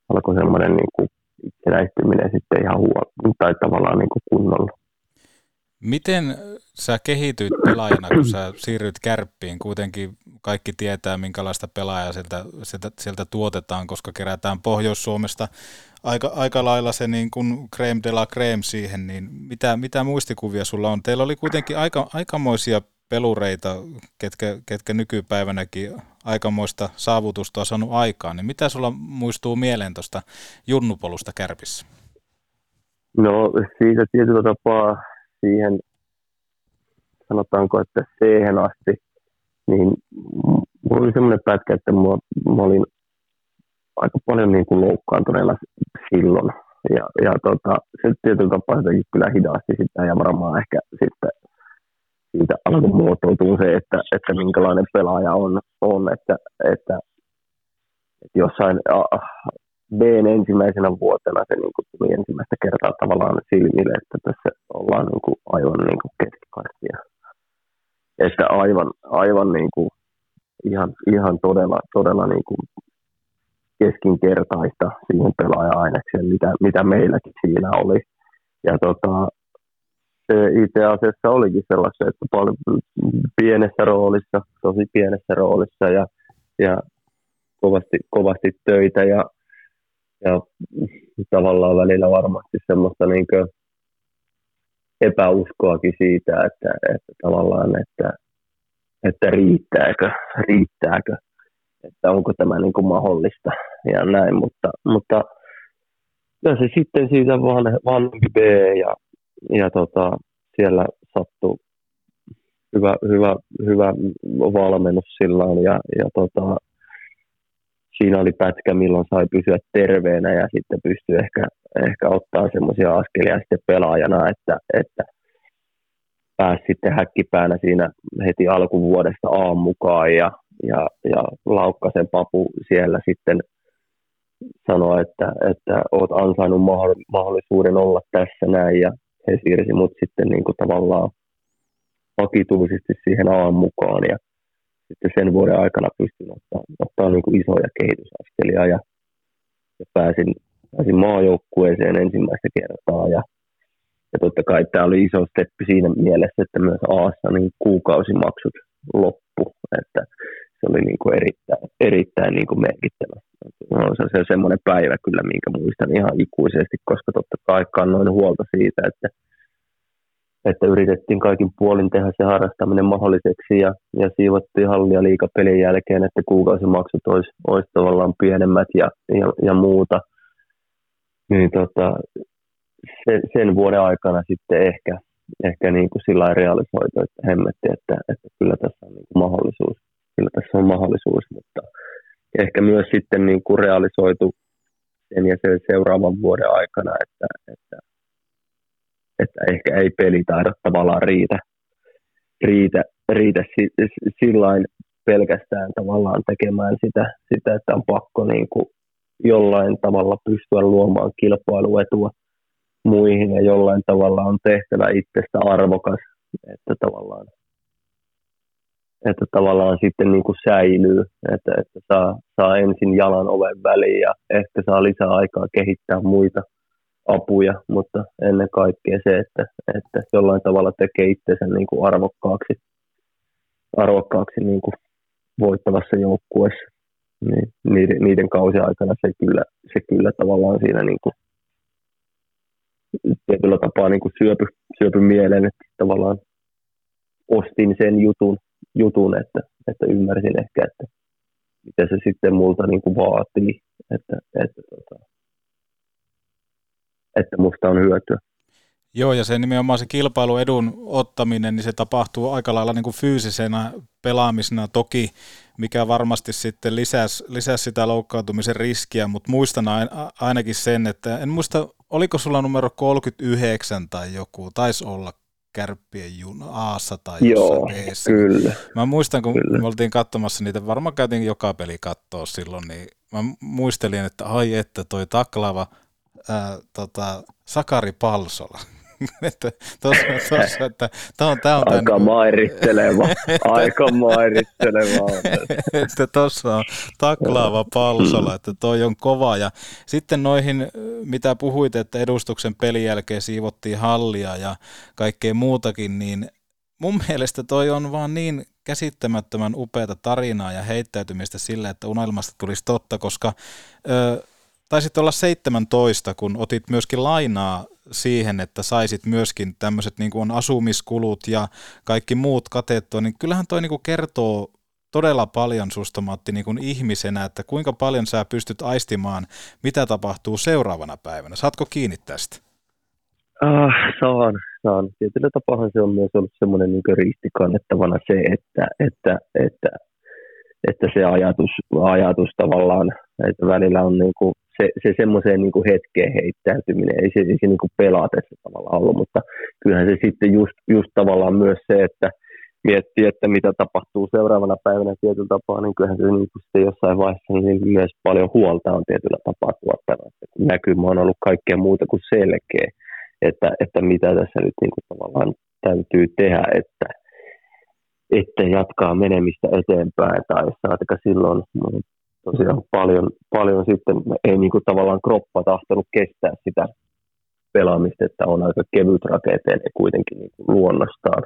alkoi semmoinen niin kuin itsenäistyminen sitten ihan huo- tai tavallaan niin kuin kunnolla. Miten sä kehityit pelaajana, kun sä siirryit Kärppiin? Kuitenkin kaikki tietää, minkälaista pelaajaa sieltä, sieltä, sieltä tuotetaan, koska kerätään Pohjois-Suomesta aika, aika lailla se niin kuin crème de la crème siihen. Niin mitä, mitä muistikuvia sulla on? Teillä oli kuitenkin aika, aikamoisia pelureita, ketkä, ketkä nykypäivänäkin aikamoista saavutusta on saanut aikaan. Niin mitä sulla muistuu mieleen tuosta junnupolusta Kärpissä? No siitä tietyllä tapaa siihen, sanotaanko, että siihen asti, niin mulla oli semmoinen pätkä, että mä olin aika paljon niin kuin loukkaantuneena silloin. ja, ja tota, se tietyllä tapaa sitäkin kyllä hidasti sitä, ja varmaan ehkä sitten siitä alkoi muotoutua se, että, että minkälainen pelaaja on, on että, että, että jossain a, B:n ensimmäisenä vuotena se niin kuin tuli ensimmäistä kertaa tavallaan silmille, että tässä ollaan niin kuin aivan niin kuin keskikarttia. Että aivan, aivan niin kuin ihan, ihan todella, todella niin kuin keskinkertaista siihen pelaaja-ainekseen, mitä, mitä meilläkin siinä oli. Ja tota, itse asiassa olikin sellaista, että paljon pienessä roolissa, tosi pienessä roolissa ja, ja kovasti, kovasti töitä ja, ja tavallaan välillä varmasti semmoista niin kuin epäuskoakin siitä, että, että tavallaan, että, että riittääkö, riittääkö, että onko tämä niin kuin mahdollista ja näin, mutta, mutta ja se sitten siitä vanhempi B ja, ja tota, siellä sattui hyvä, hyvä, hyvä valmennus silloin ja, ja tota, siinä oli pätkä, milloin sai pysyä terveenä ja sitten pystyi ehkä, ehkä ottaa semmoisia askelia sitten pelaajana, että, että pääsi sitten häkkipäänä siinä heti alkuvuodesta A:n mukaan ja, ja, ja Laukkasen Papu siellä sitten sanoi, että, että oot ansainnut mahdollisuuden olla tässä näin ja he siirsi mut sitten niin kuin tavallaan vakituisesti siihen A:n mukaan ja sitten sen vuoden aikana pystyn ottaa, ottaa niin kuin isoja kehitysaskelia ja, ja pääsin, pääsin maajoukkueeseen ensimmäistä kertaa. Ja, ja totta kai tämä oli iso steppi siinä mielessä, että myös A:ssa niin kuukausimaksut loppu. Että se oli niin kuin erittäin, erittäin niin kuin merkittävä. Se on semmoinen päivä kyllä, minkä muistan ihan ikuisesti, koska totta kai kannoin huolta siitä, että että yritettiin kaikin puolin tehdä se harrastaminen mahdolliseksi ja, ja siivottiin hallia liigapelin jälkeen, että kuukausimaksut olisi, olisi tavallaan pienemmät ja, ja, ja muuta. Niin tota, sen, sen vuoden aikana sitten ehkä, ehkä niin kuin sillä lailla realisoitu, että hemmetti, että, että kyllä tässä on niin kuin mahdollisuus. Kyllä tässä on mahdollisuus, mutta ehkä myös sitten niin kuin realisoitu sen ja sen seuraavan vuoden aikana, että, että että ehkä ei pelitaidot tavallaan riitä, riitä, riitä sillain pelkästään tavallaan tekemään sitä, sitä että on pakko niin kuin jollain tavalla pystyä luomaan kilpailuetua muihin ja jollain tavalla on tehtävä itsestä arvokas, että tavallaan, että tavallaan sitten niin kuin säilyy, että, että saa, saa ensin jalan oven väliin ja ehkä saa lisää aikaa kehittää muita apuja, mutta ennen kaikkea se, että, että jollain tavalla tekee itsensä niin kuin arvokkaaksi, arvokkaaksi niin kuin voittavassa joukkueessa. Niin, niiden, niiden kausi aikana se kyllä, se kyllä tavallaan siinä niin kuin tietyllä tapaa niin kuin syöpy, syöpy mieleen, että tavallaan ostin sen jutun, jutun että, että ymmärsin ehkä, että mitä se sitten multa niin kuin vaatii, että, että että musta on hyötyä. Joo, ja se nimenomaan se kilpailuedun ottaminen, niin se tapahtuu aika lailla niin kuin fyysisenä pelaamisena toki, mikä varmasti sitten lisäsi, lisäsi sitä loukkaantumisen riskiä, mutta muistan ainakin sen, että en muista, oliko sulla numero kolmekymmentäyhdeksän tai joku, taisi olla Kärppien juna A:ssa tai jossain B:ssä. Joo, kyllä. Mä muistan, kun kyllä. Me oltiin katsomassa niitä, varmaan käytiin joka peli katsoa silloin, niin mä muistelin, että ai että toi taklaava, Ää, tota, Sakari Palsola. Tuossa, tuossa, että tämä on, tämä on aika tämän... mairitteleva. Aika mairitteleva. Että tuossa on taklaava Palsola, että toi on kova. Ja sitten noihin, mitä puhuit, että edustuksen pelin jälkeen siivottiin hallia ja kaikkea muutakin, niin mun mielestä toi on vaan niin käsittämättömän upeata tarinaa ja heittäytymistä sillä, että unelmasta tulisi totta, koska... Öö, taisit olla seitsemäntoista, kun otit myöskin lainaa siihen, että saisit myöskin tämmöiset niin kuin on asumiskulut ja kaikki muut katettua, niin kyllähän toi niin kuin kertoo todella paljon susta, Matti, niin kuin ihmisenä, että kuinka paljon sä pystyt aistimaan, mitä tapahtuu seuraavana päivänä. Saatko kiinni tästä? Ah, saan, saan. Tietyllä tapahan se on myös ollut semmoinen niin kuin riisti kannettavana se, että, että, että, että se ajatus, ajatus tavallaan että välillä on niin kuin se, se semmoiseen niin kuin hetkeen heittäytyminen, ei se, ei se niin kuin pelatessa tavallaan ollut, mutta kyllähän se sitten just, just tavallaan myös se, että miettii, että mitä tapahtuu seuraavana päivänä tietyllä tapaa, niin kyllähän se niin kuin sitten jossain vaiheessa niin myös paljon huolta on tietyllä tapaa tuottanut. Näkymä on ollut kaikkea muuta kuin selkeä, että, että mitä tässä nyt niin kuin tavallaan täytyy tehdä, että, että jatkaa menemistä eteenpäin. Tai saatika silloin tosiaan paljon, paljon sitten ei niin kuin tavallaan kroppa tahtonut kestää sitä pelaamista, että on aika kevyt rakenteinen kuitenkin niin kuin luonnostaan.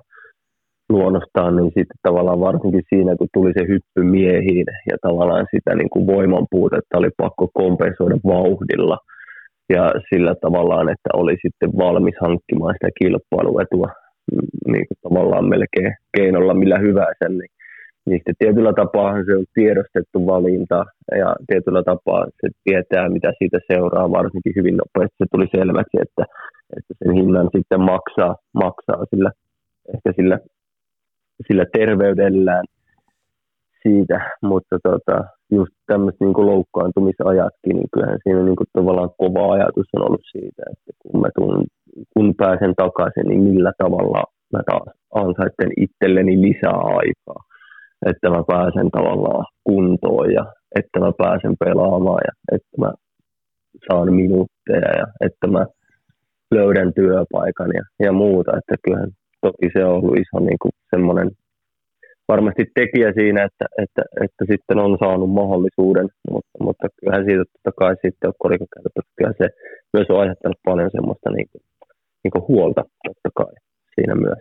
luonnostaan, niin sitten tavallaan varsinkin siinä, kun tuli se hyppy miehiin ja tavallaan sitä niin kuin voiman puutetta oli pakko kompensoida vauhdilla ja sillä tavallaan, että oli sitten valmis hankkimaan sitä kilpailuetua niin kuin tavallaan melkein keinolla millä hyvänsä, niin, niin sitten tietyllä tapaa se on tiedostettu valinta ja tietyllä tapaa se tietää, mitä siitä seuraa, varsinkin hyvin nopeasti se tuli selväksi, että, että sen hinnan sitten maksaa, maksaa sillä, ehkä sillä sillä terveydellään siitä, mutta tota, just tämmöiset niin loukkaantumisajatkin, niin kyllähän siinä niin kuin tavallaan kova ajatus on ollut siitä, että kun, mä tuun, kun pääsen takaisin, niin millä tavalla mä taas ansaitten itselleni lisää aikaa, että mä pääsen tavallaan kuntoon ja että mä pääsen pelaamaan ja että mä saan minuutteja ja että mä löydän työpaikan ja, ja muuta, että kyllähän toki se on ollut iso niin kuin semmoinen varmasti tekijä siinä, että, että, että sitten on saanut mahdollisuuden, mutta, mutta kyllähän siitä totta kai sitten on korikokäytössä. Kyllä se myös on aiheuttanut paljon semmoista niin kuin, niin kuin huolta totta kai siinä myös.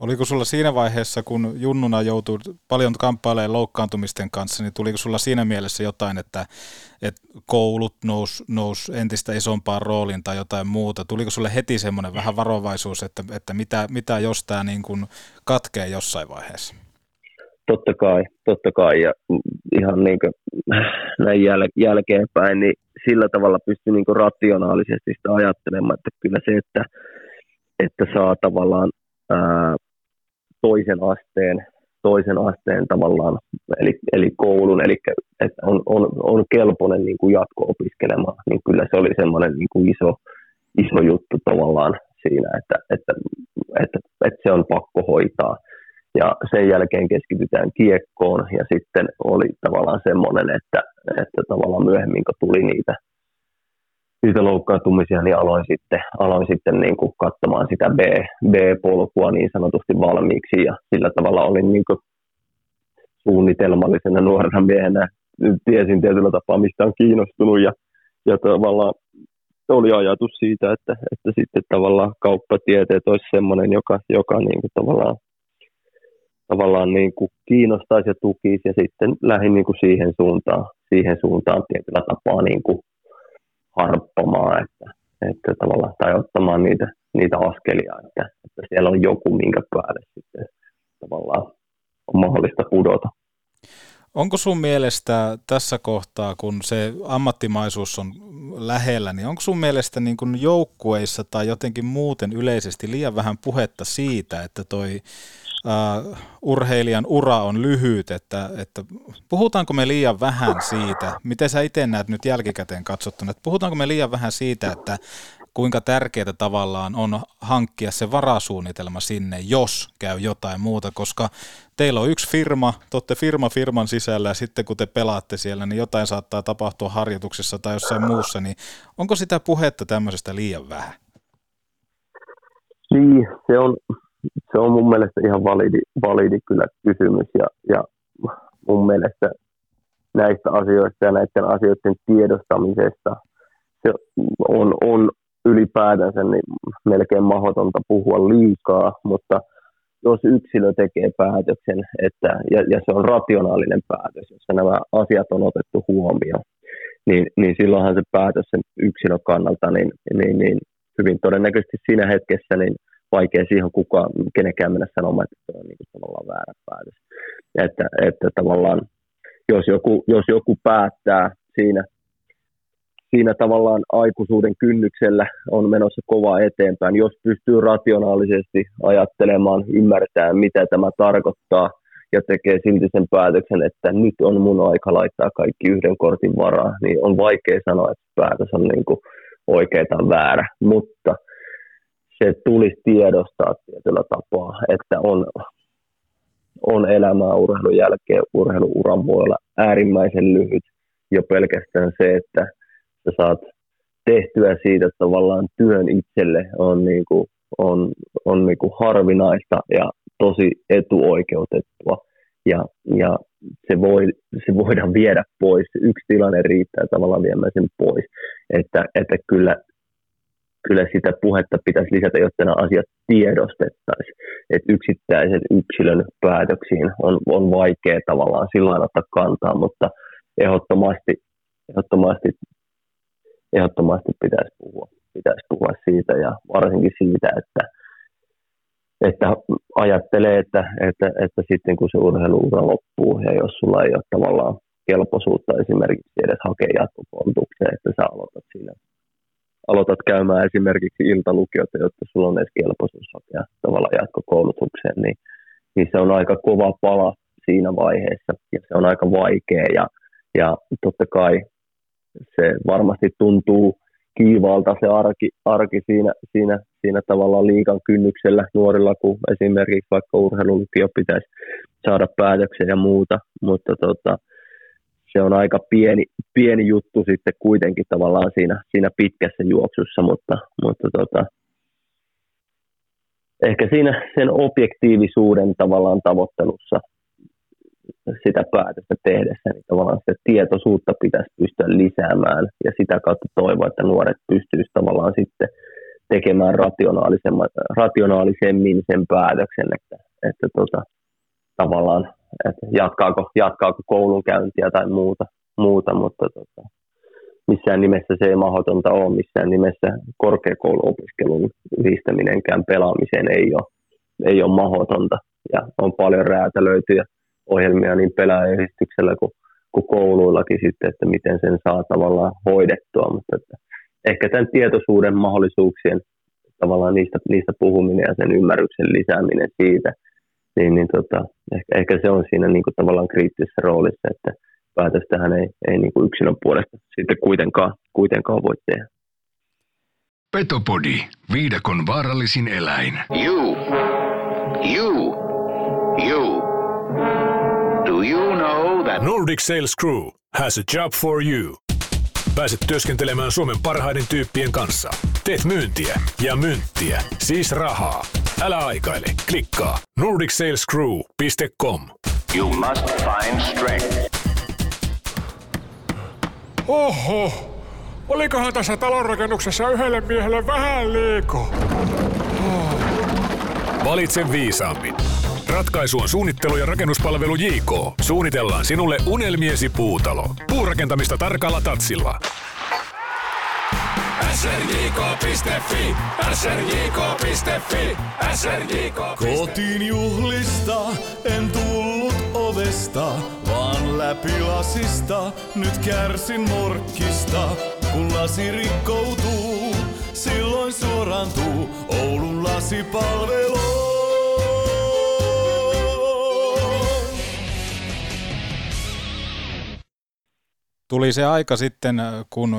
Oliko sulla siinä vaiheessa, kun junnuna joutui paljon kamppailemaan loukkaantumisten kanssa, niin tuliko sulla siinä mielessä jotain, että, että koulut nousi nous entistä isompaan rooliin tai jotain muuta? Tuliko sulle heti semmoinen vähän varovaisuus, että, että mitä, mitä jos tämä niin kuin katkee jossain vaiheessa? Totta kai, totta kai. Ja ihan niin kuin näin jäl- jälkeenpäin, niin sillä tavalla pystyi niin kuin rationaalisesti sitä ajattelemaan, että kyllä se, että, että saa tavallaan ää, toisen asteen, toisen asteen tavallaan, eli, eli koulun, eli että on, on, on kelpoinen niin kuin jatko-opiskelemaan, niin kyllä se oli semmoinen niin kuin iso, iso juttu tavallaan siinä, että, että, että, että se on pakko hoitaa. Ja sen jälkeen keskitytään kiekkoon, ja sitten oli tavallaan semmoinen, että, että tavallaan myöhemmin, kun tuli niitä, niitä loukkaantumisia, niin aloin sitten, aloin sitten niin kuin katsomaan sitä B, B-polkua niin sanotusti valmiiksi, ja sillä tavalla olin niin kuin suunnitelmallisena nuorena miehenä. Tiesin tietyllä tapaa, mistä on kiinnostunut, ja, ja tavallaan oli ajatus siitä, että, että sitten tavallaan kauppatieteet olisi semmoinen, joka, joka niin kuin tavallaan, tavallaan niin kuin kiinnostaisi ja tukisi, ja sitten lähdin niin kuin siihen suuntaan, siihen suuntaan tietyllä tapaa niin kuin harppamaan, että, että tavallaan, tai ottamaan niitä, niitä askelia, että, että siellä on joku, minkä päälle sitten tavallaan on mahdollista pudota. Onko sun mielestä tässä kohtaa, kun se ammattimaisuus on lähellä, niin onko sun mielestä niin kuin joukkueissa tai jotenkin muuten yleisesti liian vähän puhetta siitä, että toi Uh, urheilijan ura on lyhyt, että, että puhutaanko me liian vähän siitä, miten sä itse näet nyt jälkikäteen katsottuna, että puhutaanko me liian vähän siitä, että kuinka tärkeää tavallaan on hankkia se varasuunnitelma sinne, jos käy jotain muuta, koska teillä on yksi firma, te olette firma firman sisällä ja sitten kun te pelaatte siellä, niin jotain saattaa tapahtua harjoituksessa tai jossain muussa, niin onko sitä puhetta tämmöisestä liian vähän? Niin, se on... Se on mun mielestä ihan validi, validi kyllä kysymys ja, ja mun mielestä näistä asioista ja näiden asioiden tiedostamisesta se on, on ylipäätänsä niin melkein mahdotonta puhua liikaa, mutta jos yksilö tekee päätöksen että, ja, ja se on rationaalinen päätös, jossa nämä asiat on otettu huomioon, niin, niin silloinhan se päätös sen yksilön kannalta niin, niin, niin hyvin todennäköisesti siinä hetkessä niin vaikea siihen kukaan, kenenkään mennä sanomaan, että se on niin kuin tavallaan väärä päätös. Että, että tavallaan, jos joku, jos joku päättää siinä, siinä tavallaan aikuisuuden kynnyksellä on menossa kovaa eteenpäin, jos pystyy rationaalisesti ajattelemaan, ymmärtämään, mitä tämä tarkoittaa, ja tekee silti sen päätöksen, että nyt on mun aika laittaa kaikki yhden kortin varaan, niin on vaikea sanoa, että päätös on niin kuin oikea tai väärä, mutta se tulisi tiedostaa tietyllä tapaa, että on, on elämää urheilun jälkeen, urheiluuran voi olla äärimmäisen lyhyt, jo pelkästään se, että sä saat tehtyä siitä tavallaan työn itselle on, niin kuin, on, on niin kuin harvinaista ja tosi etuoikeutettua ja, ja se, voi, se voidaan viedä pois. Yksi tilanne riittää tavallaan viemään sen pois, että, että kyllä, kyllä sitä puhetta pitäisi lisätä, jotta nämä asiat tiedostettaisiin. Että yksittäisen yksilön päätöksiin on, on vaikea tavallaan sillä lailla ottaa kantaa, mutta ehdottomasti, ehdottomasti, ehdottomasti pitäisi puhua, pitäisi puhua siitä ja varsinkin siitä, että että ajattelee, että, että, että sitten kun se urheiluura loppuu ja jos sulla ei ole tavallaan kelpoisuutta esimerkiksi edes hakea jatkokoulutukseen, että sä aloitat siinä, aloitat käymään esimerkiksi iltalukiota, jotta sulla on edes kelpoisuus hakea tavallaan jatkokoulutukseen, niin, niin se on aika kova pala siinä vaiheessa ja se on aika vaikea ja, ja totta kai se varmasti tuntuu kiivaalta se arki, arki siinä, siinä, siinä tavallaan liigan kynnyksellä nuorilla, kun esimerkiksi vaikka urheilulukio pitäisi saada päätöksen ja muuta, mutta tota, se on aika pieni, pieni juttu sitten kuitenkin tavallaan siinä, siinä pitkässä juoksussa, mutta, mutta tota, ehkä siinä sen objektiivisuuden tavallaan tavoittelussa sitä päätöstä tehdessä, niin tavallaan sitä tietoisuutta pitäisi pystyä lisäämään ja sitä kautta toivoa, että nuoret pystyisivät tavallaan sitten tekemään rationaalisemmin sen päätöksen, että, että tota, tavallaan että jatkaako, jatkaako koulunkäyntiä tai muuta, muuta mutta tota, missään nimessä se ei mahdotonta ole, missään nimessä korkeakouluopiskelun yhdistäminenkään pelaamiseen ei ole, ei ole mahdotonta ja on paljon räätälöityjä ohjelmia niin pelaajayhdistyksellä kuin, kuin kouluillakin sitten, että miten sen saa tavallaan hoidettua, mutta että ehkä tämän tietoisuuden mahdollisuuksien tavallaan niistä, niistä puhuminen ja sen ymmärryksen lisääminen siitä, niin, niin tota, ehkä, ehkä se on siinä niin kuin tavallaan kriittisessä roolissa, että päätöstähän ei, ei niin kuin yksilön puolesta sitten kuitenkaan, kuitenkaan voi tehdä. Petopodi, viidakon vaarallisin eläin. You, you, you. Do you know that Nordic Sales Crew has a job for you? Pääset työskentelemään Suomen parhaiden tyyppien kanssa. Teet myyntiä ja myyntiä, siis rahaa. Älä aikaile, klikkaa nordic sales crew dot com. You must find strength. Oho, olikohan tässä talonrakennuksessa yhdelle miehelle vähän liikaa? Oh. Valitse viisaammin. Ratkaisu on suunnittelu- ja rakennuspalvelu J K. Suunnitellaan sinulle unelmiesi puutalo. Puurakentamista tarkalla tatsilla. S R J K piste F I S R J K piste F I S R J K. Kotiin juhlista en tullut ovesta, vaan läpi lasista nyt kärsin morkkista. Kun lasi rikkoutuu, silloin suorantuu Oulun lasipalvelu. Tuli se aika sitten, kun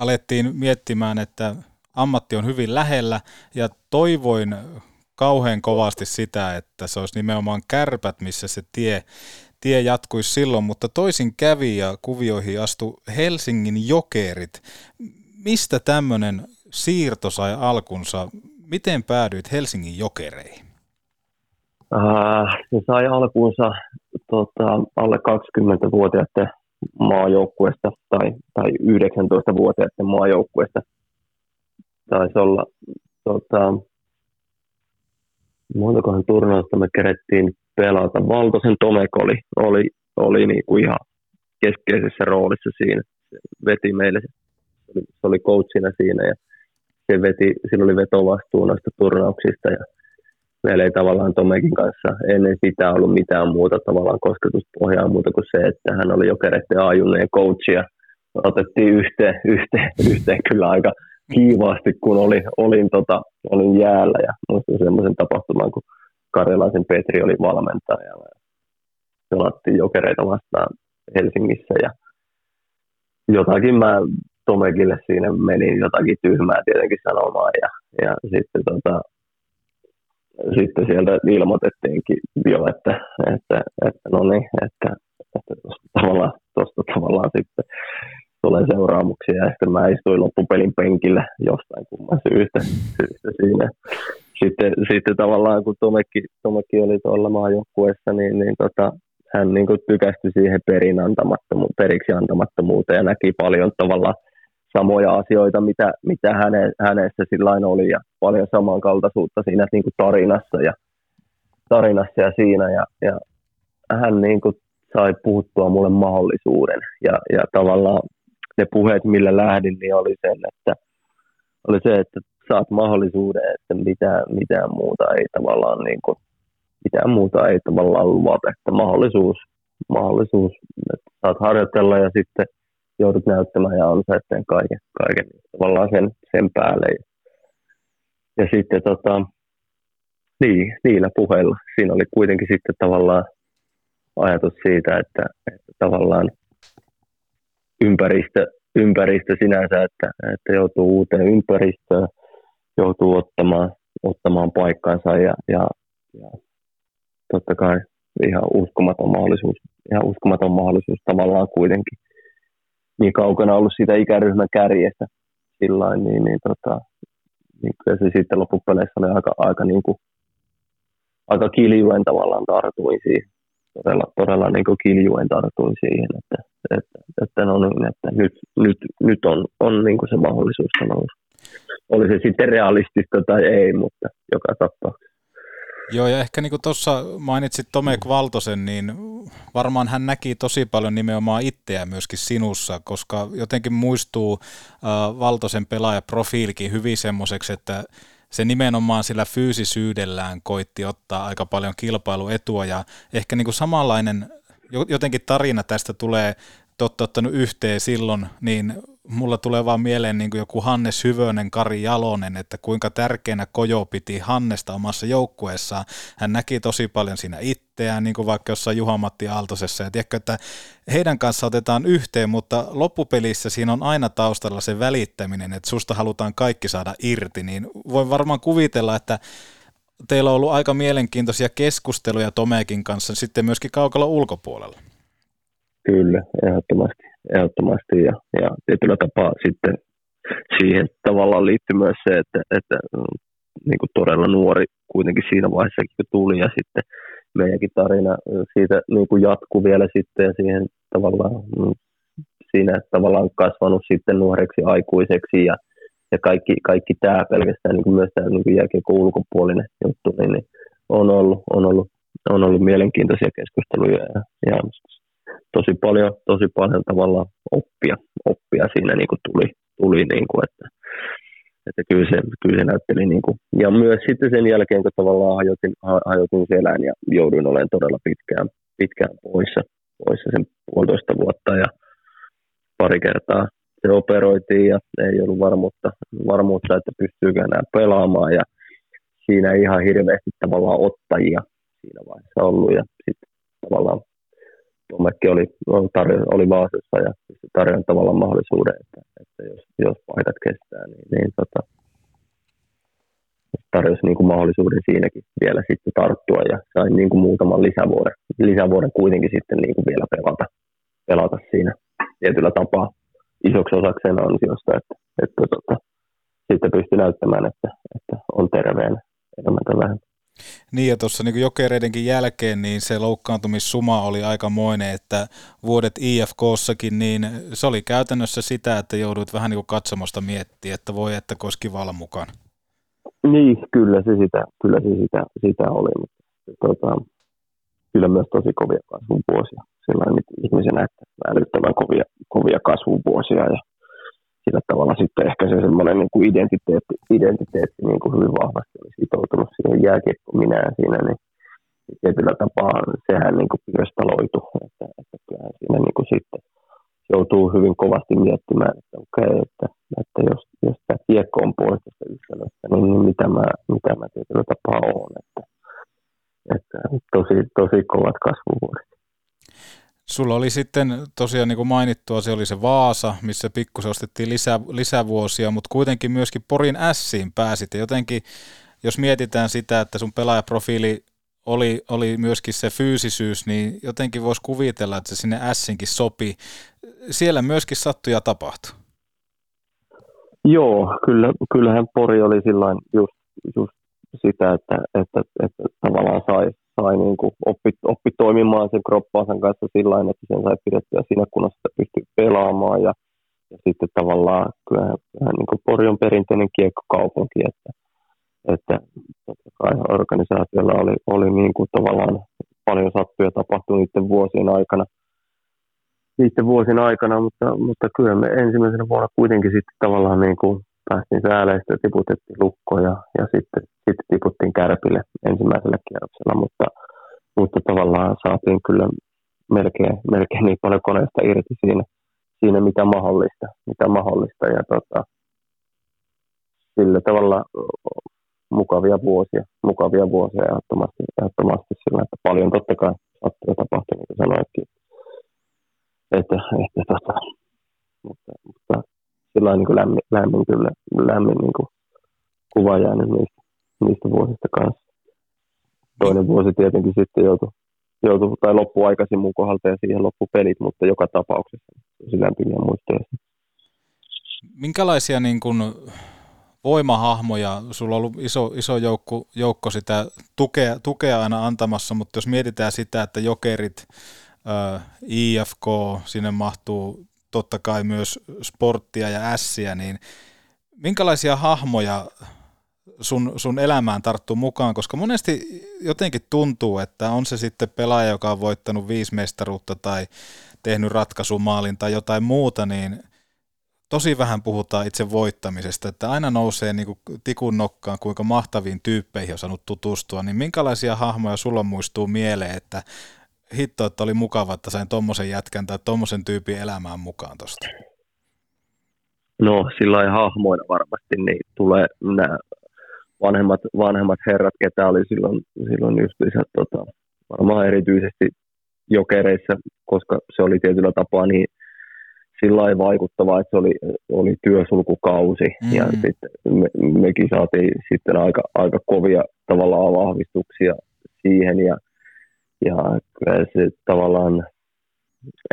alettiin miettimään, että ammatti on hyvin lähellä ja toivoin kauhean kovasti sitä, että se olisi nimenomaan Kärpät, missä se tie, tie jatkuisi silloin, mutta toisin kävi ja kuvioihin astui Helsingin Jokerit. Mistä tämmöinen siirto sai alkunsa? Miten päädyit Helsingin Jokereihin? Äh, se sai alkunsa tota, alle kaksikymmentävuotiaiden maajoukkueesta tai, tai yhdeksäntoistavuotiaiden maajoukkueesta taisi olla, tota, montakohan turnausta me kerettiin pelata. Valtosen Tomek oli, oli, oli niinku ihan keskeisessä roolissa siinä. Se veti meille, se oli, se oli coachina siinä ja se veti, sillä oli vetovastuu noista turnauksista ja meillä ei tavallaan Tomekin kanssa ennen sitä ollut mitään muuta tavallaan kosketuspohjaa muuta kuin se, että hän oli Jokereiden A-junnujen coachi ja otettiin yhteen, yhteen, yhteen kyllä aika kiivaasti, kun oli, olin, tota, olin jäällä ja muistin semmoisen tapahtuman, kun karjalaisen Petri oli valmentajana. pelattiin Jokereita vastaan Helsingissä ja jotakin mä Tomekille siinä menin jotakin tyhmää tietenkin sanomaan ja, ja sitten, tota, sitten sieltä ilmoitettiinkin jo, että, että, että no niin, että, että tavallaan, tuosta tavallaan sitten tulee seuraamuksia ja sitten mä istuin loppupelin penkillä jostain kumman syystä, syystä siinä. Sitten, sitten tavallaan kun Tomekki, Tomekki oli tuolla maajoukkueessa, niin, niin tota, hän niin kuin tykästyi siihen perin antamattomu- periksi antamattomuuteen ja näki paljon tavallaan samoja asioita, mitä, mitä häne, hänessä sillain oli ja paljon samankaltaisuutta siinä niin kuin tarinassa, ja, tarinassa ja siinä. Ja, ja hän niin kuin sai puhuttua mulle mahdollisuuden ja, ja tavallaan ne puheet, millä lähdin, niin oli, sen, että, oli se, että saat mahdollisuuden, että mitään, mitään muuta ei tavallaan niin kuin, mitään muuta ei tavallaan luvata, että mahdollisuus, mahdollisuus, että saat harjoitella ja sitten joudut näyttämään ja ansaitteen kaiken, kaiken tavallaan sen, sen päälle. Ja sitten tota, niin, niillä puheilla. Siinä oli kuitenkin sitten tavallaan ajatus siitä, että, että tavallaan ympäristö, ympäristö sinänsä, että, että joutuu uuteen ympäristöön, joutuu ottamaan, ottamaan paikkansa ja, ja, ja totta kai ihan uskomaton mahdollisuus, ihan uskomaton mahdollisuus tavallaan kuitenkin. Niin kaukana ollut siitä ikäryhmän kärjestä sillain, niin, niin, tota, niin kyllä se sitten loppupeleissä oli aika, aika, niin kuin, aika kiljuen tavallaan tartuin siihen. Todella, todella niin kuin kiljuen tartuin siihen, että, että, että, no niin, että nyt, nyt, nyt on, on niin kuin se mahdollisuus tavallaan. Oli se sitten realistista tai ei, mutta joka tapauksessa. Joo, ja ehkä niin kuin tuossa mainitsit Tomek Valtosen, niin varmaan hän näki tosi paljon nimenomaan itseään myöskin sinussa, koska jotenkin muistuu äh, Valtosen pelaajaprofiilikin hyvin semmoiseksi, että se nimenomaan sillä fyysisyydellään koitti ottaa aika paljon kilpailuetua, ja ehkä niin kuin samanlainen jotenkin tarina tästä tulee, te olette ottanut yhteen silloin, niin mulla tulee vaan mieleen niin kuin joku Hannes Hyvönen, Kari Jalonen, että kuinka tärkeänä Kojo piti Hannesta omassa joukkueessaan. Hän näki tosi paljon siinä itseään, niin kuin vaikka jossain Juha-Matti Aaltosessa. Ja tiedätkö, että heidän kanssa otetaan yhteen, mutta loppupelissä siinä on aina taustalla se välittäminen, että susta halutaan kaikki saada irti. Niin voin varmaan kuvitella, että teillä on ollut aika mielenkiintoisia keskusteluja Tomekin kanssa sitten myöskin kaukalla ulkopuolella. Kyllä, ehdottomasti. ehdottomasti ja, ja tietyllä tapaa sitten siihen tavallaan liittyy myös se, että, että niin kuin todella nuori kuitenkin siinä vaiheessa tuli ja sitten meidänkin tarina siitä niin kuin jatkuu vielä sitten ja siihen tavallaan siinä tavallaan kasvanut sitten nuoreksi aikuiseksi ja, ja kaikki, kaikki tämä pelkästään niin kuin myös tämä niin kuin jääkiekon ulkopuolinen juttu, niin on ollut, on ollut, on ollut mielenkiintoisia keskusteluja ja, ja Tosi paljon, tosi paljon tavallaan oppia, oppia siinä niin kuin tuli, tuli niin kuin, että, että kyllä, se, kyllä se näytteli. Niin kuin. Ja myös sitten sen jälkeen, kun tavallaan hajotin, hajotin selän ja jouduin olemaan todella pitkään, pitkään poissa, poissa sen puolitoista vuotta ja pari kertaa se operoitiin ja ei ollut varmuutta, varmuutta että pystyykö enää pelaamaan ja siinä ei ihan hirveästi tavallaan ottajia siinä vaiheessa ollut ja sitten tavallaan Tomekki oli, oli Vaasassa ja tarjoin tavallaan mahdollisuuden, että, että jos, jos paikat kestää, niin, niin tota, tarjosi niin kuin mahdollisuuden siinäkin vielä sitten tarttua ja sain niin kuin muutaman lisävuoden, lisävuoden kuitenkin sitten niin kuin vielä pelata, pelata siinä tietyllä tapaa isoksi osaksi sen ansiosta, että, että tota, sitten pystyi näyttämään, että, että on terveenä enemmän tai vähän. Niin ja tuossa niin Jokereidenkin jälkeen niin se loukkaantumissuma oli aikamoinen, että vuodet I F K:ssakin niin se oli käytännössä sitä, että jouduit vähän niin kuin katsomosta miettimään, että voi että koski vala mukana. Niin, kyllä se sitä, kyllä se sitä, sitä oli, mutta tota, kyllä myös tosi kovia kasvuvuosia sellainen ihmisenä, että älyttömän kovia, kovia kasvuvuosia ja sillä tavalla sitten ehkä se semmoinen niin kuin identiteetti, identiteetti niin kuin hyvin vahvasti oli sitoutunut siihen jääkiekko minään siinä, niin tietyllä tapaa sehän niin kuin pirstaloitu, että, että kyllähän siinä niin kuin sitten joutuu hyvin kovasti miettimään, että okei, okay, että, että jos, jos tämä kiekko on pois tästä yksilöstä, niin, niin mitä, mä, mitä mä tietyllä tapaa olen, että, että tosi, tosi kovat kasvuvuodet. Sulla oli sitten tosiaan niin kuin mainittua, se oli se Vaasa, missä pikkusen ostettiin lisä, lisävuosia, mutta kuitenkin myöskin Porin Ässiin pääsit. Ja jotenkin, jos mietitään sitä, että sun pelaajaprofiili oli, oli myöskin se fyysisyys, niin jotenkin voisi kuvitella, että se sinne Ässinkin sopi. Siellä myöskin sattui ja tapahtui. Joo, kyllä, kyllähän Pori oli sillain just, just sitä, että, että, että tavallaan sai. sai niin kuin oppi, oppi toimimaan sen kroppaansa kanssa sillä tavalla, että sen sai pidettyä siinä kunnossa, sitä pystyy pelaamaan. Ja, ja sitten tavallaan kyllähän, kyllähän niin kuin Pori on perinteinen kiekkokaupunki, että, että totta kai organisaatiolla oli, oli niin kuin tavallaan paljon sattuja tapahtunut niiden vuosien aikana, niiden vuosien aikana mutta, mutta kyllä me ensimmäisenä vuonna kuitenkin sitten tavallaan niin kuin päästiin sääleistä, tiputettiin Lukko ja, ja sitten, sitten tiputtiin Kärpille ensimmäisellä kierroksella, mutta, mutta tavallaan saatiin kyllä melkein, melkein niin paljon koneesta irti siinä, siinä mitä mahdollista. Mitä mahdollista ja tota, sillä tavalla mukavia vuosia, mukavia vuosia ehdottomasti, ehdottomasti sillä, että paljon totta kai sattuu ja tapahtuu, niin kuin sanoitkin. Että, että, tota, mutta, mutta, sillä on niin lämmin, lämmin, kyllä, lämmin niin kuin kuva jäänyt niistä, niistä vuosista kanssa. Toinen vuosi tietenkin sitten joutui, joutui tai loppui aikaisin mun kohdalta ja siihen loppui pelit, mutta joka tapauksessa tosi lämpimiä muistoja. Minkälaisia niin kuin voimahahmoja, sulla on ollut iso, iso joukko, joukko sitä tukea, tukea aina antamassa, mutta jos mietitään sitä, että Jokerit, äh, I F K, sinne mahtuu totta kai myös Sporttia ja Ässiä, niin minkälaisia hahmoja sun, sun elämään tarttuu mukaan? Koska monesti jotenkin tuntuu, että on se sitten pelaaja, joka on voittanut viisi mestaruutta tai tehnyt ratkaisumaalin tai jotain muuta, niin tosi vähän puhutaan itse voittamisesta, että aina nousee niin kuin tikun nokkaan, kuinka mahtaviin tyyppeihin on saanut tutustua, niin minkälaisia hahmoja sulla muistuu mieleen, että hitto, että oli mukava, että sain tommosen jätkän tai tommosen tyypin elämään mukaan tosta. No, sillain hahmoina varmasti niin tulee nämä vanhemmat, vanhemmat herrat, ketä oli silloin, silloin justiinsa tota, varmaan erityisesti Jokereissa, koska se oli tietyllä tapaa niin sillain vaikuttavaa, että se oli, oli työsulkukausi mm-hmm. ja sitten me, mekin saatiin sitten aika, aika kovia tavallaan vahvistuksia siihen ja ja kyllä se tavallaan,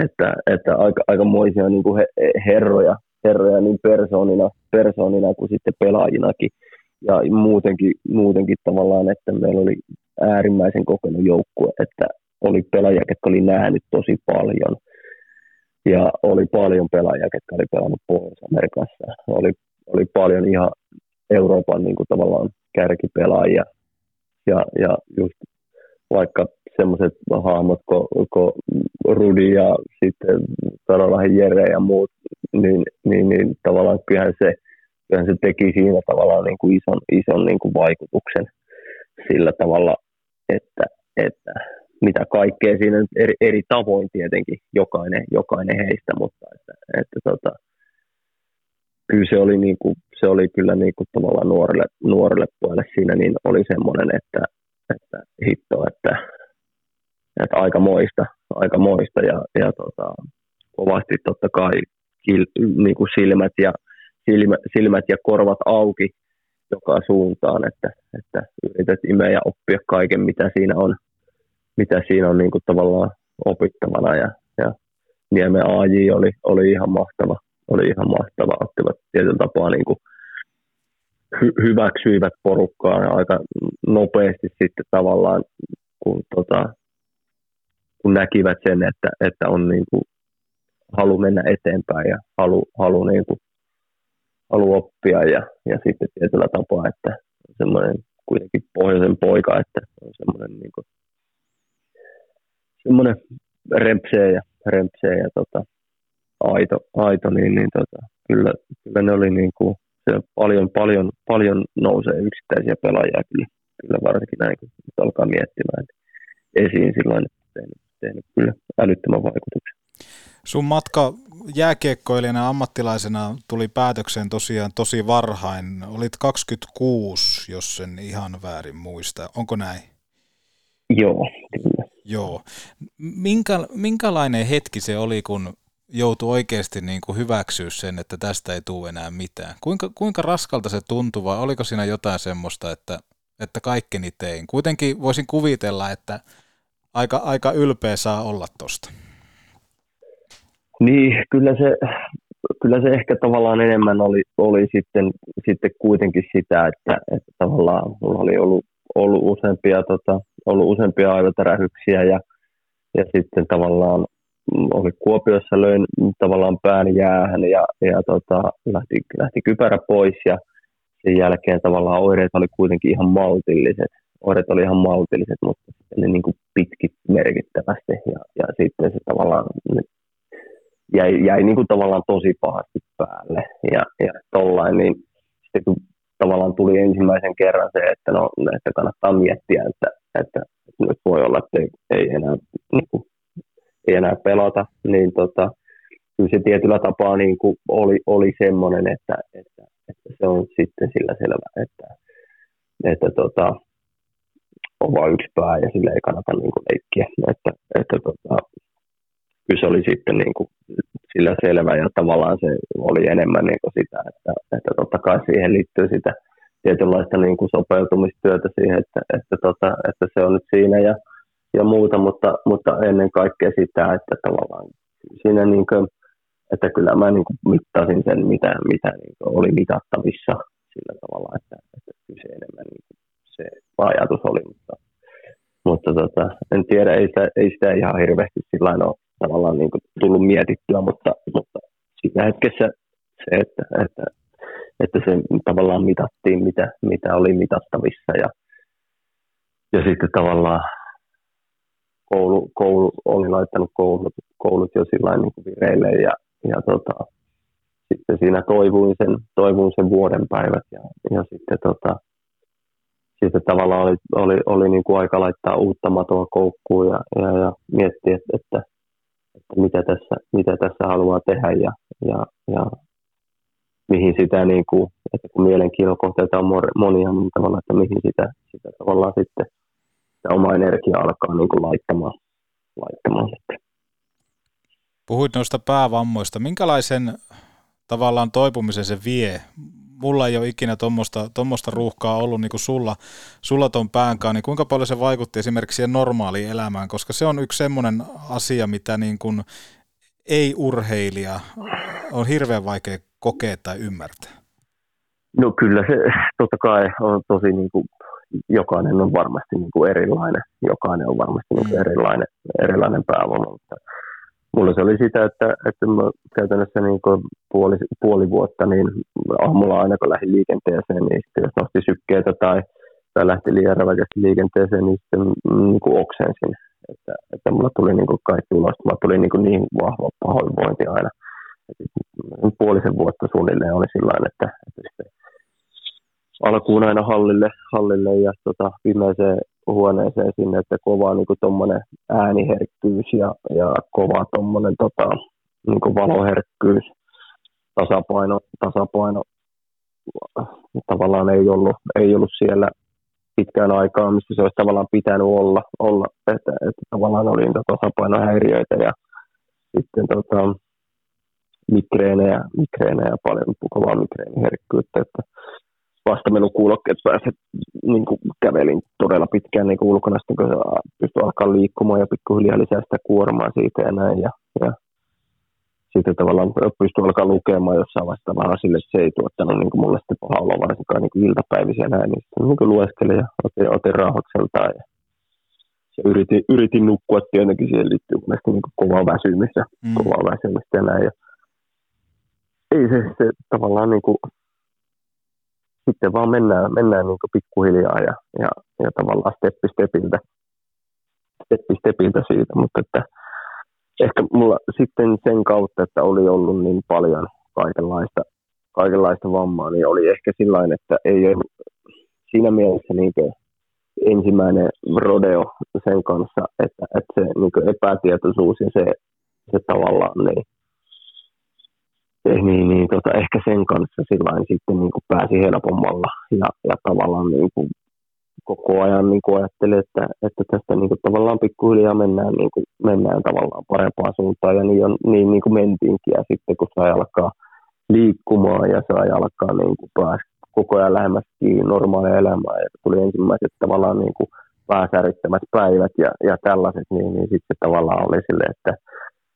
että, että aika, aikamoisia niin kuin he, herroja, herroja niin persoonina, persoonina kuin sitten pelaajinakin. Ja muutenkin, muutenkin tavallaan, että meillä oli äärimmäisen kokenut joukkue, että oli pelaajia, jotka oli nähnyt tosi paljon. Ja oli paljon pelaajia, jotka oli pelannut Pohjois-Amerikassa. Oli, oli paljon ihan Euroopan niin kuin tavallaan kärkipelaajia. Ja, ja just vaikka semmoiset hahmot kuin Rudi ja sitten Tarolahin Jere ja muut, niin, niin, niin tavallaan kyllähän se, kyllähän se teki siinä tavallaan niin kuin ison, ison niin kuin vaikutuksen sillä tavalla, että, että mitä kaikkea siinä nyt eri, eri tavoin tietenkin jokainen, jokainen heistä, mutta että, että tota, kyllä se oli, niin kuin, se oli kyllä niin kuin tavallaan nuorelle, nuorelle puolelle siinä, niin oli semmoinen, että, että hitto, että että aika moista, aika moista ja, ja tota, kovasti totta kai kil, niin kuin silmät, ja, silmä, silmät ja korvat auki joka suuntaan, että, että yrität imeä ja oppia kaiken, mitä siinä on, mitä siinä on niin kuin tavallaan opittavana. Ja, ja Niemen A J oli, oli ihan mahtava, oli ihan mahtava, ottivat tietyllä tapaa niin kuin hy- hyväksyivät porukkaa ja aika nopeasti sitten tavallaan, kun tota, kun näkivät sen, että, että on niin kuin halu mennä eteenpäin ja halu, halu, niin kuin, halu oppia ja, ja sitten tietyllä tapaa, että on semmoinen kuitenkin pohjoisen poika, että on semmoinen, niin kuin, semmoinen rempsee ja, rempsee ja tota, aito, aito, niin, niin tota, kyllä, kyllä ne oli niin kuin, paljon, paljon, paljon nousee yksittäisiä pelaajia, kyllä, kyllä varsinkin näin, kun alkaa miettimään esiin silloin, että tehnyt kyllä älyttömän vaikutuksen. Sun matka jääkiekkoilijana ammattilaisena tuli päätökseen tosiaan tosi varhain. Olit kaksikymmentäkuusi, jos en ihan väärin muista. Onko näin? Joo, kyllä. Joo. Minkä, minkälainen hetki se oli, kun joutui oikeasti niin kuin hyväksyä sen, että tästä ei tule enää mitään? Kuinka, kuinka raskalta se tuntui, vai oliko siinä jotain semmoista, että, että kaikkeni tein? Kuitenkin voisin kuvitella, että aika, aika ylpeä saa olla tosta. Niin, kyllä se, kyllä se ehkä tavallaan enemmän oli, oli sitten, sitten kuitenkin sitä, että, että tavallaan mulla oli ollut, ollut useampia, tota, ollut useampia aivotärähyksiä ja, ja sitten tavallaan oli Kuopiossa, löin tavallaan pään jäähän ja, ja tota, lähti, lähti kypärä pois ja sen jälkeen tavallaan oireet oli kuitenkin ihan maltilliset. Oireet oli ihan maltilliset, mutta ne niin kuin pitkittivät merkittävästi ja, ja sitten se tavallaan jäi, jäi niin kuin tavallaan tosi pahasti päälle ja, ja tollain, niin sitten kun tavallaan tuli ensimmäisen kerran se, että, no, että kannattaa miettiä, että, että nyt voi olla, että ei, ei, enää, niin kuin, ei enää pelata, niin tota, kyllä se tietyllä tapaa niin kuin oli, oli semmoinen, että, että, että se on sitten sillä selvä, että, että tota, on vaan yksi pää ja sillä ei kannata niin kuin leikkiä, että, että tota, kyllä se oli sitten niin kuin sillä selvä ja tavallaan se oli enemmän niin kuin sitä, että, että totta kai siihen liittyy sitä tietynlaista niin kuin sopeutumistyötä siihen, että, että, tota, että se on nyt siinä ja, ja muuta, mutta, mutta ennen kaikkea sitä, että tavallaan siinä niin kuin, että kyllä mä niin kuin mittasin sen, mitä, mitä niin kuin oli mitattavissa sillä tavalla, että, että kyllä se enemmän niin kuin se ajatus oli, mutta, mutta tota, en tiedä, ei sitä, ei sitä ihan hirveästi sillain ole tavallaan niin kuin tullut mietittyä, mutta, mutta siinä hetkessä se, että, että, että se tavallaan mitattiin, mitä, mitä oli mitattavissa. Ja, ja sitten tavallaan koulu, koulu oli laittanut koulut, koulut jo sillain niin kuin vireille ja, ja tota, sitten siinä toivuin sen, toivuin sen vuoden päivät ja, ja sitten, tota, sitten tavallaan oli, oli, oli niin kuin aika laittaa uutta matoa koukkuun ja, ja, ja miettiä, että että mitä tässä, mitä tässä haluaa tehdä ja, ja, ja mihin sitä, niin kuin, että kun mielenkiinnon kohteita on monia, niin tavallaan, että mihin sitä, sitä tavallaan sitten sitä oma energia alkaa niin kuin laittamaan, laittamaan. Puhuit noista päävammoista. Minkälaisen tavallaan toipumisen se vie? Mulla ei ole ikinä tuommoista, tuommoista ruuhkaa ollut niin kuin sulla, sulla ton päänkaan, niin kuinka paljon se vaikutti esimerkiksi siihen normaaliin elämään, koska se on yksi semmoinen asia, mitä niin kuin ei-urheilija on hirveän vaikea kokea tai ymmärtää. No kyllä se totta kai on tosi, niin kuin, jokainen on varmasti niin kuin erilainen, jokainen on varmasti niin kuin erilainen, erilainen päävamma, mutta mulla se oli sitä, että, että mä käytännössä niin kuin puoli, puoli vuotta, niin aamulla aina kun lähdin liikenteeseen, niin sitten jos nosti sykkeitä tai, tai lähti liian räväkästi liikenteeseen, niin sitten niin oksensin. Että, että mulla tuli niin kuin kaikki ulos, mulla tuli niin, kuin niin vahva pahoinvointi aina. Et puolisen vuotta suunnilleen oli sillain, että, että sitten alkuun aina hallille, hallille ja tota, viimeiseen huoneeseen sinne, että kova niinku tommonen ääniherkkyys ja ja kova tommonen tota niinku valoherkkyys, tasapaino tasapaino tavallaan ei ollut ei ollut siellä pitkään aikaa, mistä se olisi tavallaan pitänyt olla olla että, että tavallaan oli niitä tasapainohäiriöitä ja sitten tota migreenejä migreenejä paljon, kovaa migreeniherkkyyttä, että vastamenukuulokkeet pääset, niin kuin kävelin todella pitkään niin kuin ulkona, sitten kun pystyi alkaa liikkumaan ja pikkuhiljaa lisää sitä kuormaa siitä ja näin. Ja, ja sitten tavallaan pystyi alkaa lukemaan jossain vaiheessa vähän sille, että se ei tuottanut niin kuin mulle sitten paha olla varsinkaan niin kuin iltapäivisiä näin. Niin sitten niin kuin lueskelin ja otin, otin rauhoitseltaan ja, ja yritin, yritin nukkua, tietenkin siihen liittyy monesti niin kuin kovaa väsymistä, mm. kovaa väsymistä ja näin. Ja ei se, se tavallaan niin kuin sitten vaan mennään, mennään niin kuin pikkuhiljaa ja, ja, ja tavallaan steppi stepiltä, steppi stepiltä siitä, mutta että ehkä mulla sitten sen kautta, että oli ollut niin paljon kaikenlaista, kaikenlaista vammaa, niin oli ehkä sillain, että ei ollut siinä mielessä niin kuin ensimmäinen rodeo sen kanssa, että, että se niin kuin epätietoisuus ja se, se tavallaan niin, Niin, niin tota, ehkä sen kanssa sillain sitten niin kuin pääsi helpommalla ja, ja tavallaan niin kuin koko ajan niin kuin ajattelin, että, että tästä niin kuin tavallaan pikkuhiljaa mennään, niin kuin, mennään tavallaan parempaan suuntaan. Ja niin, on, niin, niin kuin mentiinkin. Ja sitten kun sai alkaa liikkumaan ja sai alkaa niin kuin päästä koko ajan lähemmäskin normaalia elämää. Ja tuli ensimmäiset tavallaan niin kuin pääsärittämät päivät ja, ja tällaiset, niin, niin sitten tavallaan oli silleen, että,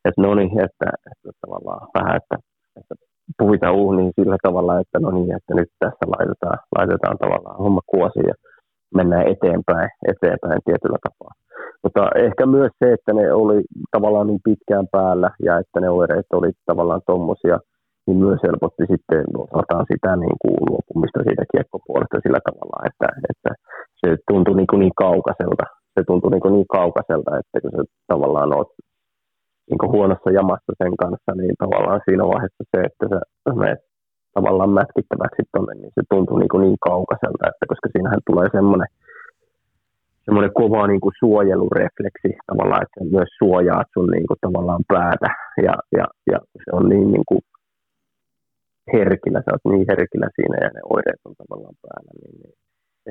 että no niin, että, että tavallaan vähän, että, että puhutaan uhniin sillä tavalla, että no niin, että nyt tässä laitetaan, laitetaan tavallaan homma kuosiin ja mennään eteenpäin, eteenpäin tietyllä tapaa. Mutta ehkä myös se, että ne oli tavallaan niin pitkään päällä ja että ne oireet oli tavallaan tommosia, niin myös helpotti sitten osaltaan sitä niin kuin luopumista siitä kiekkopuolesta sillä tavalla, että, että se tuntui niin, kuin niin kaukaiselta. Se tuntui niin, kuin niin kaukaiselta, että kun se tavallaan oot niin huonossa jamassa sen kanssa, niin tavallaan siinä vaiheessa se, että sä menet tavallaan mätkittäväksi tuonne, niin se tuntui niin, niin kaukaiselta, että koska siinähän tulee semmoinen, semmoinen kova niin kuin suojelurefleksi tavallaan, että myös suojaat sun niin kuin tavallaan päätä ja, ja, ja se on niin, niin kuin herkillä, sä oot niin herkillä siinä ja ne oireet on tavallaan päällä, niin, niin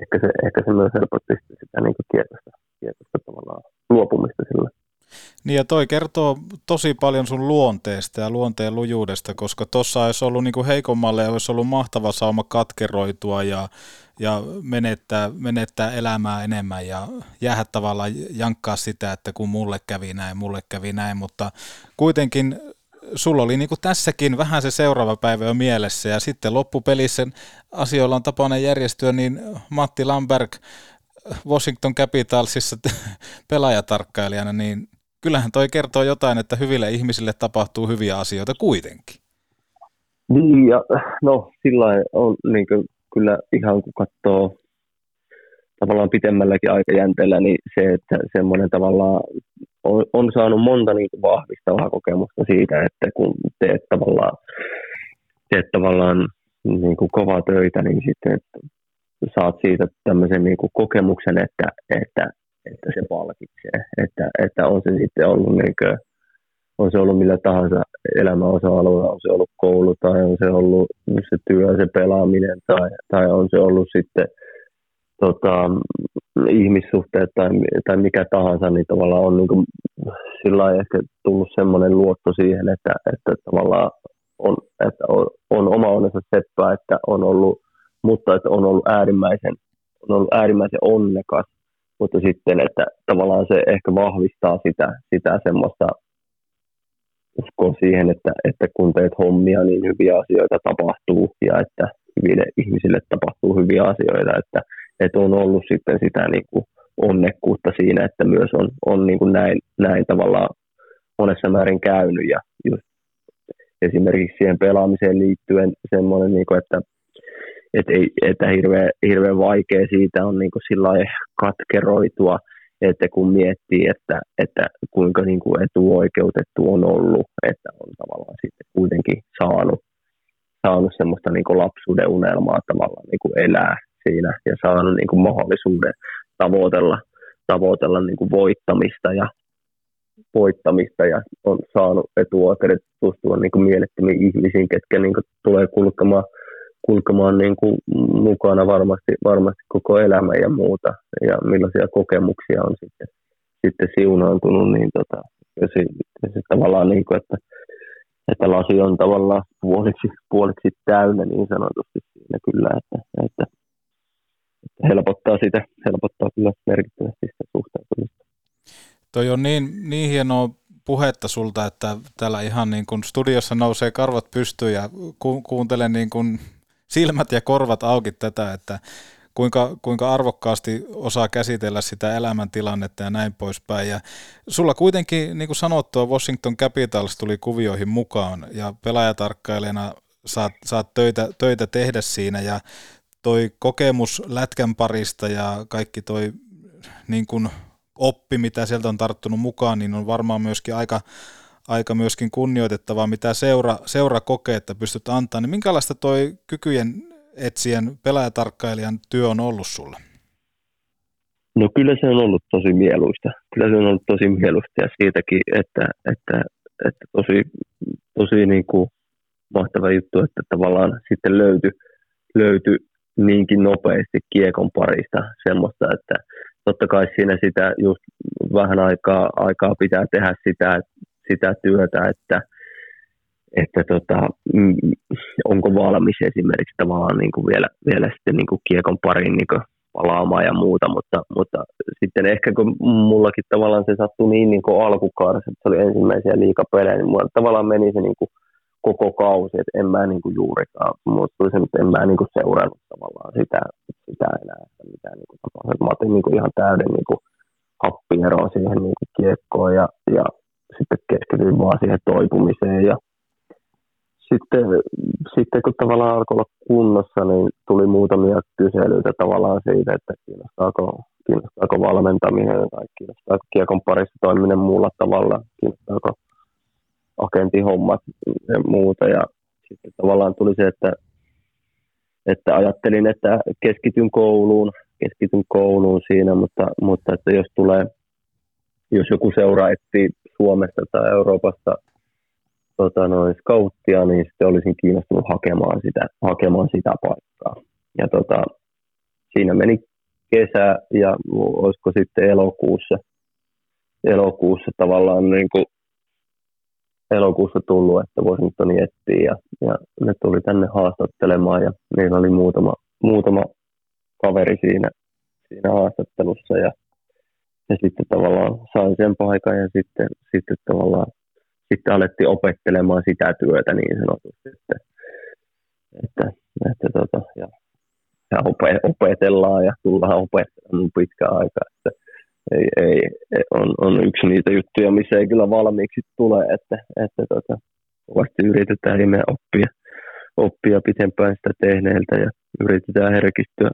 ehkä, se, ehkä se myös helposti sitä niin kuin tietoista, tietoista tavallaan luopumista sillä. Niin ja toi kertoo tosi paljon sun luonteesta ja luonteen lujuudesta, koska tuossa olisi ollut niin kuin heikommalle ja olisi ollut mahtava sauma katkeroitua ja, ja menettää, menettää elämää enemmän ja jäädä tavallaan jankkaa sitä, että kun mulle kävi näin, mulle kävi näin, mutta kuitenkin sulla oli niin kuin tässäkin vähän se seuraava päivä jo mielessä ja sitten loppupelissä asioilla on tapana järjestyä, niin Matti Lamberg Washington Capitalsissa pelaajatarkkailijana, niin kyllähän toi kertoo jotain, että hyville ihmisille tapahtuu hyviä asioita kuitenkin. Niin ja no sillain on niin kuin, kyllä ihan kun katsoo tavallaan pitemmälläkin aikajänteellä, niin se, että semmoinen tavallaan on, on saanut monta niin kuin vahvistavaa kokemusta siitä, että kun teet tavallaan, teet tavallaan niin kuin kovaa töitä, niin sitten saat siitä tämmöisen niin kuin kokemuksen, että, että, että se palkitsee, että, että on se sitten ollut, niin kuin, on se ollut millä tahansa elämän osa-alueella, on se ollut koulu tai on se ollut se työ, se pelaaminen tai, tai on se ollut sitten tota, ihmissuhteet tai, tai mikä tahansa, niin tavallaan on niin kuin, sillä lailla ehkä tullut semmoinen luotto siihen, että, että tavallaan on, että on, on oma onnensa seppää, että on ollut mutta että on ollut äärimmäisen, on ollut äärimmäisen onnekas, mutta sitten, että tavallaan se ehkä vahvistaa sitä, sitä semmoista uskoa siihen, että, että kun teet hommia, niin hyviä asioita tapahtuu ja että hyville ihmisille tapahtuu hyviä asioita, että, että on ollut sitten sitä niin kuin onnekkuutta siinä, että myös on, on niin kuin näin, näin tavallaan monessa määrin käynyt ja just esimerkiksi siihen pelaamiseen liittyen semmoinen, niin kuin, että Että, ei, että hirveän, hirveän vaikea siitä on niin kuin sillain katkeroitua, että kun miettii, että, että kuinka niin kuin etuoikeutettu on ollut, että on tavallaan sitten kuitenkin saanut, saanut semmoista niin kuin lapsuuden unelmaa tavallaan niin kuin elää siinä ja saanut niin kuin mahdollisuuden tavoitella, tavoitella niin kuin voittamista, ja, voittamista ja on saanut etuoikeudet tutustua niin kuin mielettömiin ihmisiin, ketkä niin kuin tulee kulkemaan kulkemaan niin kuin mukana varmasti, varmasti koko elämä ja muuta, ja millaisia kokemuksia on sitten, sitten siunaantunut, niin tota, ja se, se tavallaan niin kuin, että, että lasi on tavallaan puoliksi, puoliksi täynnä niin sanotusti siinä kyllä, että, että, että helpottaa sitä, helpottaa kyllä merkittävästi sitä suhtautumista. Toi on niin, niin hienoa puhetta sulta, että täällä ihan niin kuin studiossa nousee karvat pystyyn ja ku, kuuntelen niin kuin silmät ja korvat auki tätä, että kuinka, kuinka arvokkaasti osaa käsitellä sitä elämäntilannetta ja näin poispäin. Ja sulla kuitenkin, niin kuin sanottua, Washington Capitals tuli kuvioihin mukaan ja pelaajatarkkailijana saat, saat töitä, töitä tehdä siinä ja toi kokemus lätkän parista ja kaikki toi niin kuin oppi, mitä sieltä on tarttunut mukaan, niin on varmaan myöskin aika... aika myöskin kunnioitettavaa, mitä seura, seura kokee, että pystyt antamaan, niin minkälaista toi kykyjen etsien pelaajatarkkailijan työ on ollut sulle? No kyllä se on ollut tosi mieluista. Kyllä se on ollut tosi mieluista ja siitäkin, että, että, että tosi, tosi niin kuin mahtava juttu, että tavallaan sitten löytyi löyty niinkin nopeasti kiekon parista semmoista, että totta kai siinä sitä just vähän aikaa, aikaa pitää tehdä sitä, sitä työtä, että, että tota, onko valmis esimerkiksi tavallaan niin kuin vielä, vielä sitten niin kuin kiekon pariin niin kuin palaamaan ja muuta, mutta, mutta sitten ehkä kun mullakin tavallaan se sattui niin, niin kuin alkukaudessa, että se oli ensimmäisiä liigapelejä, niin mulla tavallaan meni se niin kuin koko kausi, että en mä niinku juurikaan, mutta tuli se, että en mä niinku seurannut tavallaan sitä, sitä enää, että mitä niinku tapahtuu. Mä otin niinku ihan täyden niinku happieroon siihen niinku kiekkoon ja, ja sitten keskityin vaan siihen toipumiseen. Ja sitten, sitten kun tavallaan alkoi olla kunnossa, niin tuli muutamia kyselyitä tavallaan siitä, että kiinnostaako, kiinnostaako valmentaminen tai kiinnostaako kiekon parissa toiminen muulla tavalla, kiinnostaako agenttihommat ja muuta, ja sitten tavallaan tuli se, että, että ajattelin, että keskityn kouluun, keskityn kouluun siinä, mutta, mutta että jos tulee, jos joku seura etsii Suomesta tai Euroopasta tota noin, scouttia, niin sitten olisin kiinnostunut hakemaan sitä, hakemaan sitä paikkaa. Ja tota, siinä meni kesä, ja olisiko sitten elokuussa, elokuussa tavallaan niin kuin elokuussa tullut, että Washingtoni ettiin ja, ja ne tuli tänne haastattelemaan ja niillä oli muutama, muutama kaveri siinä, siinä haastattelussa ja, ja sitten tavallaan sain sen paikan ja sitten, sitten tavallaan sitten alettiin opettelemaan sitä työtä niin sanotusti, että, että, että tota, ja, ja opetellaan ja tullaan opettelemaan pitkään aikaa, että Ei, ei, on, on yksi niitä juttuja, missä ei kyllä valmiiksi tule, että, että tota, kovasti yritetään imeä oppia, oppia pitempään sitä tehneeltä ja yritetään herkistyä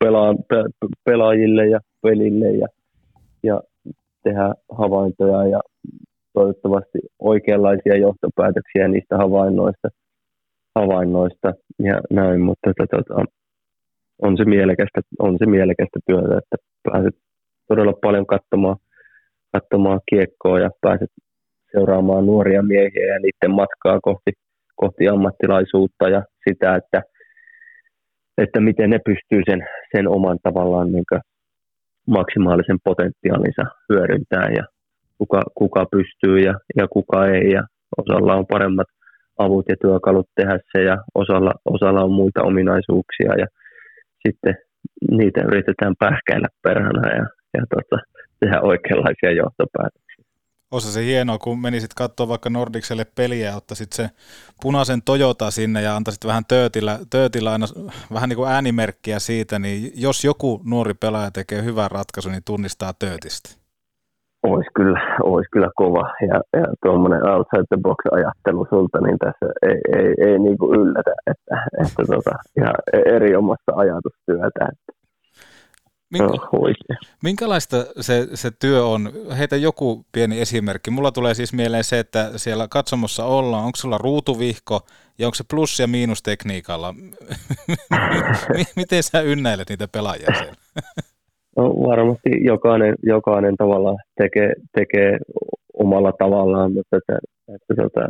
pela, pe, pelaajille ja pelille ja, ja tehdä havaintoja ja toivottavasti oikeanlaisia johtopäätöksiä niistä havainnoista, havainnoista ja näin, mutta tota, on se mielekästä, on se mielekästä työtä, että pääset todella paljon katsomaan, katsomaan kiekkoa ja pääset seuraamaan nuoria miehiä ja niiden matkaa kohti, kohti ammattilaisuutta ja sitä, että, että miten ne pystyy sen, sen oman tavallaan niin kuin maksimaalisen potentiaalinsa hyödyntämään ja kuka, kuka pystyy ja, ja kuka ei ja osalla on paremmat avut ja työkalut tehdä se ja osalla, osalla on muita ominaisuuksia ja sitten niitä yritetään pähkäillä perhana ja, ja tota, tehdä oikeanlaisia johtopäätöksiä. Osa se hienoa, kun menisit katsoa vaikka Nordicselle peliä ja ottaisit sen punaisen Toyota sinne ja antaisit vähän töötillä, töötillä aina vähän niin kuin äänimerkkiä siitä, niin jos joku nuori pelaaja tekee hyvän ratkaisun, niin tunnistaa töötistä. Ois kyllä, ois kyllä kova ja, ja tuommoinen outside the box ajattelu sulta, niin tässä ei, ei, ei niin kuin yllätä, että, että tota, ihan eri omasta ajatustyötä. Minkä, minkälaista se, se työ on? Heitä joku pieni esimerkki. Mulla tulee siis mieleen se, että siellä katsomossa ollaan. Onko sulla ruutuvihko ja onko se plus- ja miinustekniikalla? Miten sä ynnäilet niitä pelaajia siellä? No, varmasti jokainen, jokainen tavallaan tekee, tekee omalla tavallaan, mutta että, että, että,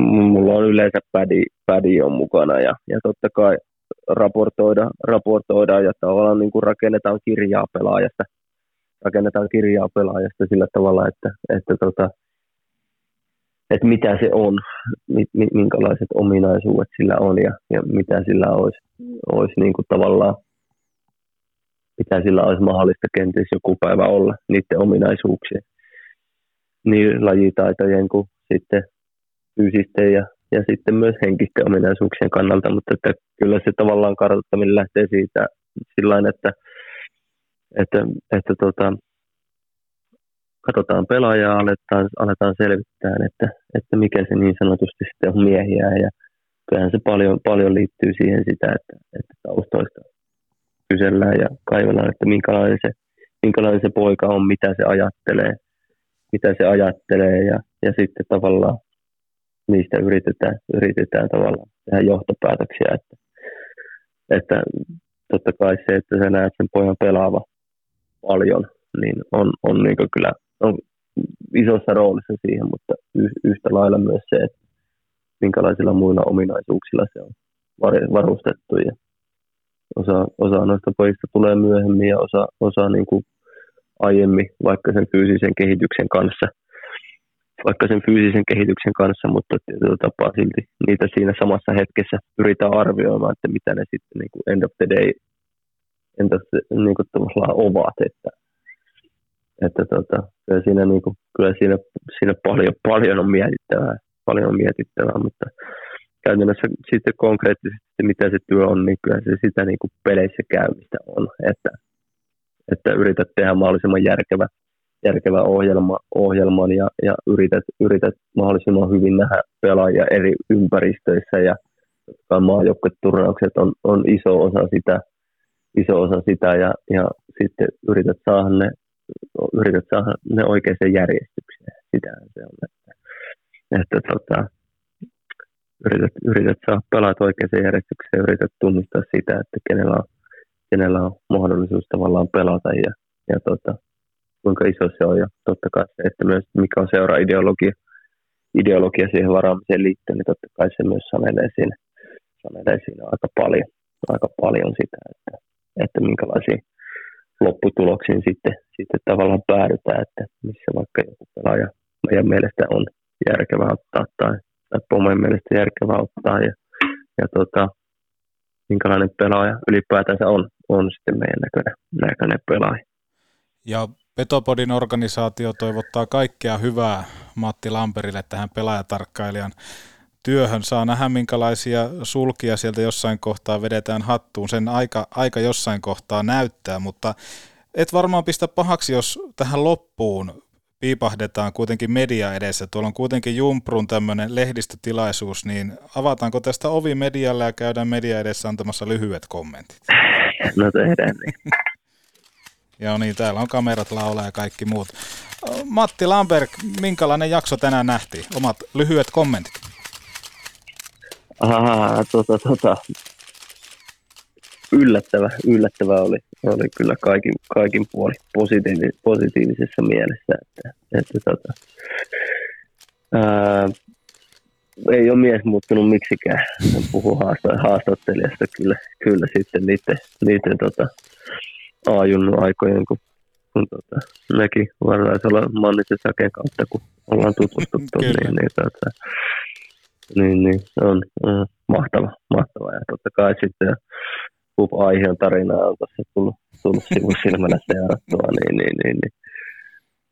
mulla on yleensä pädi, pädi on mukana ja, ja totta kai raportoidaan, raportoidaan ja tavallaan niin kuin rakennetaan kirjaa pelaajasta, rakennetaan kirjaa pelaajasta sillä tavalla, että, että, että, että mitä se on, minkälaiset ominaisuudet sillä on ja, ja mitä sillä olisi, olisi niin kuin tavallaan mitä sillä olisi mahdollista kenties joku päivä olla niiden ominaisuuksia. Niin lajitaitojen kuin sitten fyysisten ja, ja sitten myös henkisten ominaisuuksien kannalta, mutta että kyllä se tavallaan kartoittaminen lähtee siitä sillain, että, että, että tota, katsotaan pelaajaa, aletaan, aletaan selvittää, että, että mikä se niin sanotusti sitten on miehiä ja kyllähän se paljon, paljon liittyy siihen sitä, että, että taustoista kysellään ja kaivellaan, että minkälainen se, minkälainen se poika on, mitä se ajattelee, mitä se ajattelee ja, ja sitten tavallaan niistä yritetään, yritetään tavallaan tehdä johtopäätöksiä, että, että totta kai se, että sä näet sen pojan pelaava paljon, niin on, on niin kuin kyllä on isossa roolissa siihen, mutta yhtä lailla myös se, että minkälaisilla muilla ominaisuuksilla se on varustettu ja Osa, osa noista pojista tulee myöhemmin ja osa, osa niin kuin aiemmin, vaikka sen fyysisen kehityksen kanssa. Vaikka sen fyysisen kehityksen kanssa, mutta tietyllä tapaa silti niitä siinä samassa hetkessä pyritään arvioimaan, että mitä ne sitten niin kuin end of the day end of the, niin kuin ovat. Että, että tota, kyllä, siinä, niin kuin, kyllä siinä, siinä paljon, paljon on mietittävää, paljon on mietittävää, mutta käytännössä sitten konkreettisesti, mitä se työ on, niin kyllä se sitä niin kuin peleissä käymistä on, että, että yrität tehdä mahdollisimman järkevä, järkevä ohjelma, ohjelman ja, ja yrität, yrität mahdollisimman hyvin nähdä pelaajia eri ympäristöissä ja maajoukkueturnaukset on, on iso osa sitä, iso osa sitä ja, ja sitten yrität saada ne, yrität saada ne oikeaan järjestykseen. Sitähän se on, että, että tota, Yrität, yrität saa pelaat oikeaan järjestykseen ja yrität tunnistaa sitä, että kenellä on, kenellä on mahdollisuus tavallaan pelata ja, ja tota, kuinka iso se on. Ja totta kai se, että myös mikä on seuraa ideologia, ideologia siihen varaamiseen liittyen, niin totta kai se myös sanelee siinä, sanelee siinä aika, paljon, aika paljon sitä, että, että minkälaisiin lopputuloksiin sitten, sitten tavallaan päädytään, että missä vaikka joku pelaaja meidän mielestä on järkevää ottaa tai Pomeen mielestä järkevää ottaa ja, ja tota, minkälainen pelaaja ylipäätänsä on, on sitten meidän näköinen, näköinen pelaaja. Ja Petopodin organisaatio toivottaa kaikkea hyvää Matti Lambergille tähän pelaajatarkkailijan työhön. Saa nähdä minkälaisia sulkia sieltä jossain kohtaa vedetään hattuun. Sen aika, aika jossain kohtaa näyttää, mutta et varmaan pistä pahaksi, jos tähän loppuun piipahdetaan kuitenkin media edessä. Tuolla on kuitenkin Jumprun tämmöinen lehdistötilaisuus, niin avataanko tästä ovi medialle ja käydään media edessä antamassa lyhyet kommentit? No tehdään niin. Joo niin, täällä on kamerat, laulaa ja kaikki muut. Matti Lamberg, minkälainen jakso tänään nähtiin? Omat lyhyet kommentit. Ahaa, tota, tota. Yllättävä, yllättävä oli, oli kyllä kaikin, kaikin puolin positiivis, positiivisessa mielessä, että, että tota, ää, ei ole mies muuttunut miksikään, puhu haastattelijasta kyllä, kyllä sitten niiden, niiden tota, aajunnut aikojen, kun, kun tota, mekin varhaisella Mannisen Saken kautta, kun ollaan tutustuttu, niin, niin, tota, niin, niin on äh, mahtava, mahtava ja totta kai sitten Aihion tarinaa on tässä tullut, tullut sivusilmällä seurattua, niin, niin, niin, niin,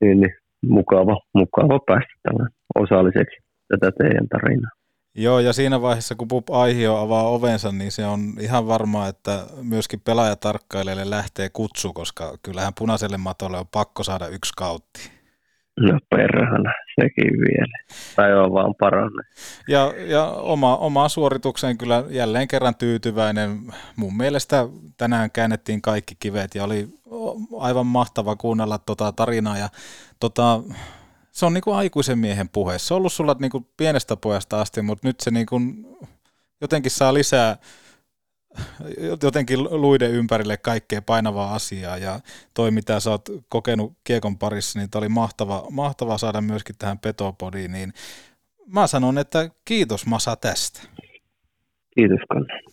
niin, niin mukava, mukava päästä tämän osalliseksi tätä teidän tarinaa. Joo, ja siinä vaiheessa, kun Pup Aihio avaa ovensa, niin se on ihan varmaa, että myöskin pelaajatarkkailijalle lähtee kutsu, koska kyllähän punaiselle matolle on pakko saada yksi kautti. No perhana, sekin vielä. Tai on vaan paranne. Ja, ja oma, omaan suoritukseen kyllä jälleen kerran tyytyväinen. Mun mielestä tänään käännettiin kaikki kivet ja oli aivan mahtava kuunnella tota tarinaa. Ja tota, se on niinku aikuisen miehen puhe. Se on ollut sulla niinku pienestä pojasta asti, mutta nyt se niinku jotenkin saa lisää jotenkin luiden ympärille kaikkea painavaa asiaa ja toi mitä sä oot kokenut kiekon parissa, niin tää oli mahtava, mahtava saada myöskin tähän Petopodiin, niin mä sanon, että kiitos Masa tästä. Kiitos Kalle.